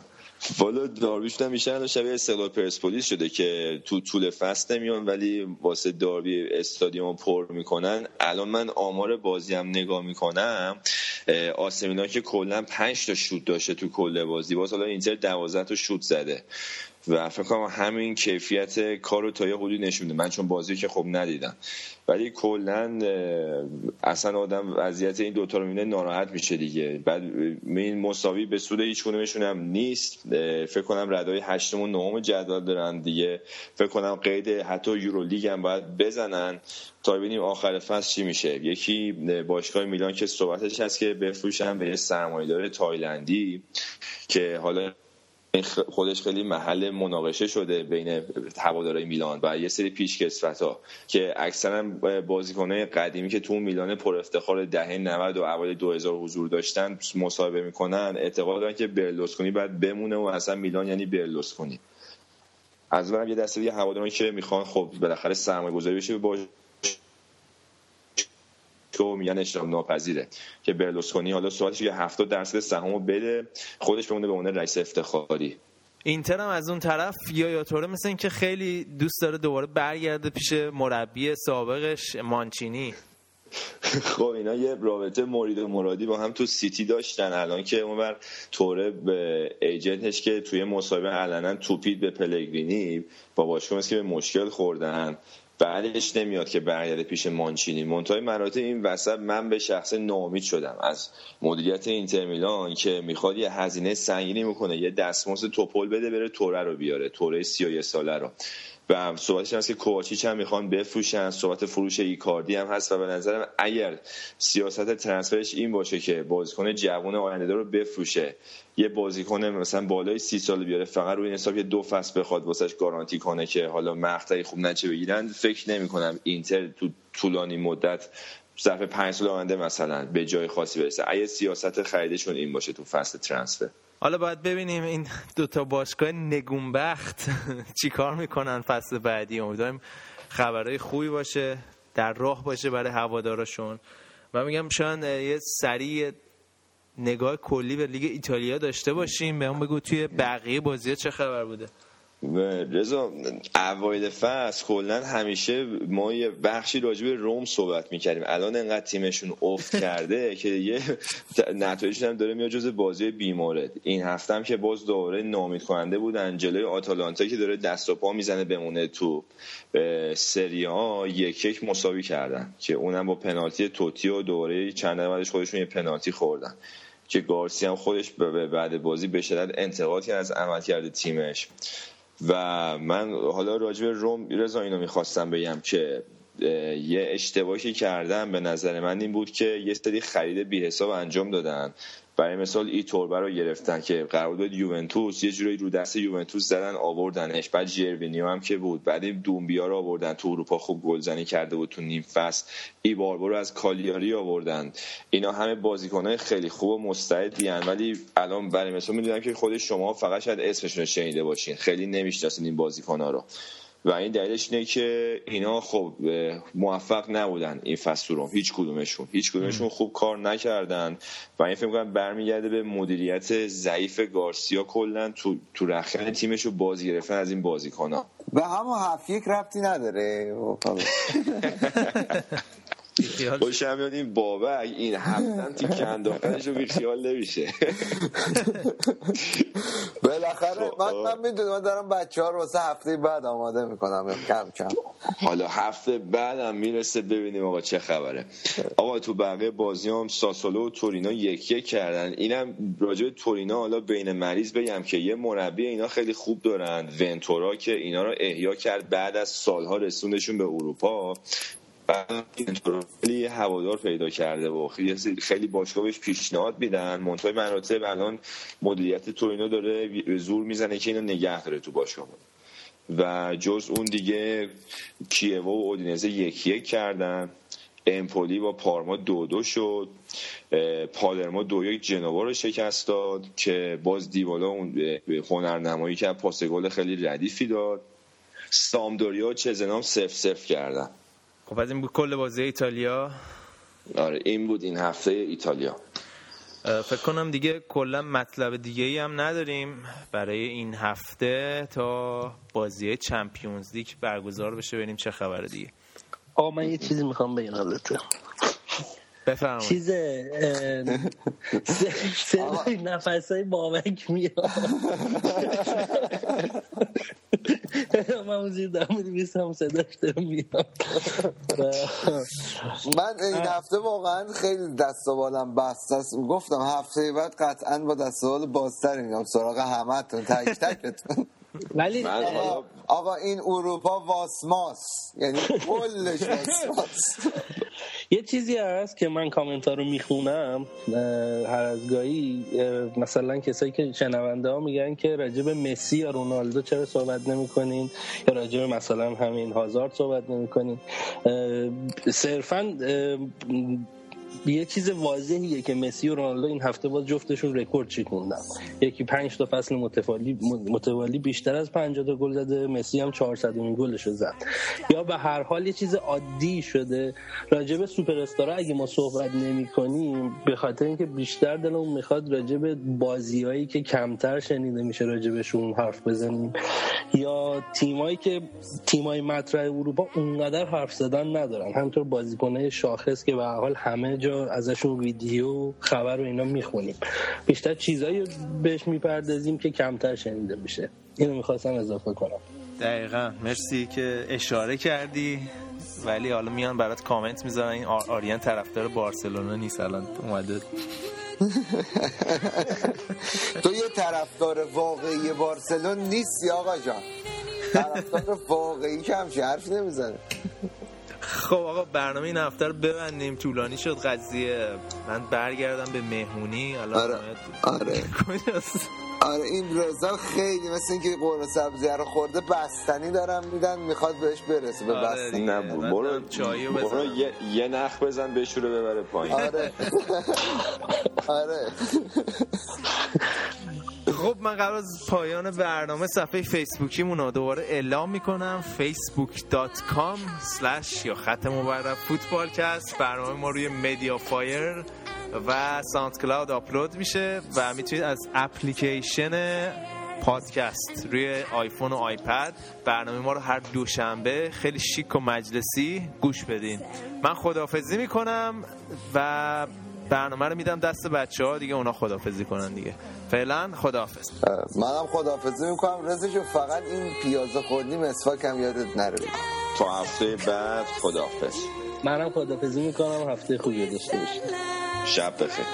والا دارویش نمیشن، شبیه استقلال پرسپولیس شده که تو طول فصل نمیان ولی واسه داربی استادیوم پر میکنن. الان من آمار بازی هم نگاه میکنم، آسه میلان که کلا پنج تا شوت داشته تو کل بازی، باز حالا اینتر دوازده تا شوت زده و فکر کنم همین کیفیت کارو تا یه حدودی نشون میده. من چون بازی که خب ندیدم، ولی کلا اصلا آدم وضعیت این دوتا رو میبینه ناراحت میشه دیگه. بعد این مساوی به سود هیچ کدومشون هم نیست، فکر کنم ردای هشتم و نهم جدول دارن دیگه، فکر کنم قید حتی یورو لیگ هم باید بزنن تا ببینیم آخر فصل چی میشه. یکی باشگاه میلان که صحبتش هست که بفروشن به سرمایه‌دار تایلندی که حالا این خودش خیلی محل مناقشه شده بین هواداران میلان و یه سری پیشکسوت‌ها که اکثرا بازیکن‌های قدیمی که تو میلان پر افتخار دهه نود و اوایل دو هزار حضور داشتن مصاحبه میکنن، اعتقاد دارن که برلوسکونی باید بمونه و اصلا میلان یعنی برلوسکونی. از اونم یه دسته دیگه هواداران که میخوان خب بالاخره سرمایه‌گذاری بشه به تو میان اشتراک ناپذیره که برلوسکونی حالا سوالش یه هفتاد درصد سهمو بده خودش بمونه به عنوان رئیس افتخاری. اینتر هم از اون طرف یا یا توره مثل این که خیلی دوست داره دوباره برگرده پیش مربی سابقش مانچینی. خب اینا یه رابطه مرید و مرادی با هم تو سیتی داشتن، الان که اونور توره به ایجنتش که توی مصاحبه علنا توپید به پلگرینی با باشگاه که به مشکل خوردن، بعدش نمیاد که برگرده پیش مانچینی. منتهای مراتب این وسط من به شخص ناامید شدم از مدیریت اینتر میلان که میخواد یه هزینه سنگینی میکنه، یه دستمزد توپل بده بره توره رو بیاره، توره سی و یک ساله رو. و صحبتش هست که کوواچیچ هم میخوان بفروشن، صحبت فروش ایکاردی هم هست و به نظرم اگر سیاست ترانسفرش این باشه که بازیکن جوان آینده‌دار رو بفروشه، یه بازیکن مثلا بالای سی سال بیاره فقط روی این حساب که دو فصل بخواد واسش گارانتی کنه که حالا مقطعی خوب نچه بگیرن، فکر نمی‌کنم اینتر تو طولانی مدت ظرف پنج سال آینده مثلا به جای خاصی برسه. اگه سیاست خریدشون این باشه تو فصل ترانسفر، حالا باید ببینیم این دوتا باشگاه نگونبخت چی کار میکنن فصل بعدی. امیدواریم خبرهای خوبی باشه، در راه باشه برای هواداراشون. من میگم شاید یه سریع نگاه کلی به لیگ ایتالیا داشته باشیم، به اون بگو توی بقیه بازی‌ها چه خبر بوده. رضا اوایل فصل کلا همیشه ما یه بخشی راجع به روم صحبت می‌کردیم، الان انقدر تیمشون افت کرده که یه نتایجشون هم داره میاد جزء بازی بیمارد. این هفته هم که باز دوباره ناامید کننده بودن جلوی آتالانتا که داره دست و پا میزنه بمونه تو سری آ، یک یک مساوی کردن که اونم با پنالتی توتی و دوباره چند دقیقه بعدش خودشون یه پنالتی خوردن که گارسیا هم خودش به بعد بازی به شدت انتقاد کرد از عملکرد تیمش. و من حالا راجع به روم رضا اینو میخواستم بگم که یه اشتباهی کردم به نظر من این بود که یه سری خرید بی حساب انجام دادن. برای مثال ایتوربه رو گرفتن که قرارداد بود یوونتوس، یه جوری رو دست یوونتوس زدن آوردنش، بعد ژیربینیو هم که بود، بعد دومبیا رو آوردن تو اروپا خوب گلزنی کرده بود تو نیم فصل، ایباربا رو از کالیاری آوردن. اینا همه بازیکن‌های خیلی خوب و مستعدین، ولی الان برای مثال می‌دونم که خود شما فقط شاید اسمشون رو شنیده باشین، خیلی نمی‌شناسین این بازیکن‌ها رو و این دلیلش اینه که اینا خب موفق نبودن این فصل رو، هیچ کدومشون هیچ کدومشون خوب کار نکردن و این فکر می‌کنم برمیگرده به مدیریت ضعیف گارسیا کلا تو تو رخنه تیمش رو باز گرفتن از این بازیکن‌ها. و همون هفت یک ربطی نداره. خوش هم یاد این بابا این هفتن تیکه انداختنش رو بیخیال نمیشه. بالاخره من من میدونم من دارم بچه ها رو واسه هفته بعد آماده میکنم کم کم. حالا هفته بعدم میرسه ببینیم آقا چه خبره. آقا تو بقیه بازی هم ساسولو و تورینا یکیه کردن. اینم راجع به تورینا حالا بین مریض بگم که یه مربی اینا خیلی خوب دارن، ونتورا، که اینا رو احیا کرد بعد از سالها رسوندشون به اروپا. خیلی هوادار پیدا کرده و خیلی باشگاه بهش پیشنهاد میدن. منتهای مراتب الان مدیریت تورینو داره زور میزنه که اینو نگه داره تو باشگاه و جز اون دیگه کیوو و اودینزه یکی یک کردن، امپولی با پارما دو دو شد، پالرما دو یک جنوا رو شکست داد که باز دیبالا اون هنرنمایی که پاس گل خیلی ردیفی داد، سامدوریا و چزنام صفر صفر کردن. خب از این بود کل بازی ایتالیا. آره این بود این هفته ایتالیا. فکر کنم دیگه کلا مطلب دیگه ای هم نداریم برای این هفته تا بازی چمپیونز لیگ برگزار بشه ببینیم چه خبره دیگه. آقا من یه چیزی میخوام بگم البته. بفرمایید. چیز سر نفسای بابک میاد. من موزی دارم میسم صداش دارم میاد. من این هفته واقعا خیلی دست و بالم بست است. گفتم هفته بعد قطعا با دست و بال بازتر میام سراغ همتون تک تکتون. ولی آقا این اروپا واسماس، یعنی کلش واسماس. یه چیزی هست که من کامنت‌ها رو میخونم هر از گاهی، مثلا کسایی که شنونده ها میگن که راجب مسی یا رونالدو چرا صحبت نمی‌کنین یا راجب مثلا همین هازارد صحبت نمی‌کنین. صرفاً یه چیز واضحیه که مسی و رونالدو این هفته باز جفتشون رکورد چیکوندن. یکی پنج تا فصل متوالی متوالی بیشتر از پنجاه تا گل زده، مسی هم چهارصدمین گلش رو زد. یا به هر حال یه چیز عادی شده. راجب سوپر استارا اگه ما صحبت نمی‌کنیم به خاطر اینکه بیشتر دلمون می‌خواد راجب بازیایی که کمتر شنیده میشه راجبشون حرف بزنیم، یا تیمایی که تیمای مطرح اروپا اونقدر حرف زدن ندارن، همینطور بازیکن‌های شاخص که به هر حال همه جا ازشون ویدیو خبر و اینا میخونیم، بیشتر چیزایی بهش میپردازیم که کمتر شنیده میشه. اینو میخواستم اضافه کنم. دقیقاً، مرسی که اشاره کردی. ولی حالا میان برات کامنت میذارن این آر آریان طرفدار بارسلونا نیست، الان اومده تو یه طرفدار واقعی بارسلون نیستی آقا جان، طرفدار واقعی که هم حرف نمیزنه. خب آقا برنامه این هفته رو ببندیم، طولانی شد قضیه، من برگردم به مهمونی. آره آره آره این رضا خیلی مثل اینکه قرمه سبزی رو خورده، بستنی دارم میدن میخواد بهش برسه به بستنی. آره نبود، برو چایو بزن، برو یه, یه نخ بزن بهش رو ببره پایین. آره آره خب من قبل از پایان برنامه صفحه فیسبوکیمون رو دوباره اعلام میکنم، facebook.com slash یا خط مبرد فوتبالکست. برنامه ما روی مدیا فایر و ساوند کلاود آپلود میشه و میتونید از اپلیکیشن پادکست روی آیفون و آیپد برنامه ما رو هر دوشنبه خیلی شیک و مجلسی گوش بدین. من خداحافظی میکنم و برنامه رو میدم دست بچه ها دیگه، اونا خداحافظی کنن دیگه. فعلا خداحافظ. منم خداحافظی میکنم رزشو، فقط این پیازه خوردی مسواک هم یادت نره. تا هفته بعد خداحافظ. منم خداحافظی میکنم، هفته خوبی داشته باشید، شب بخیر.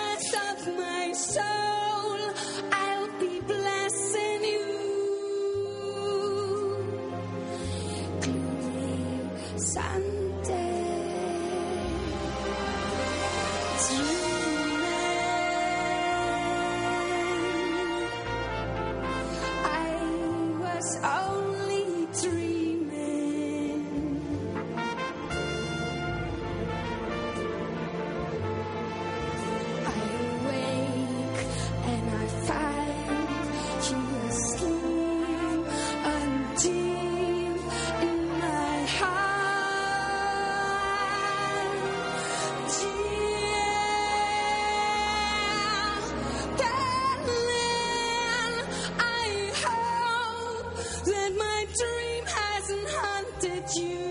You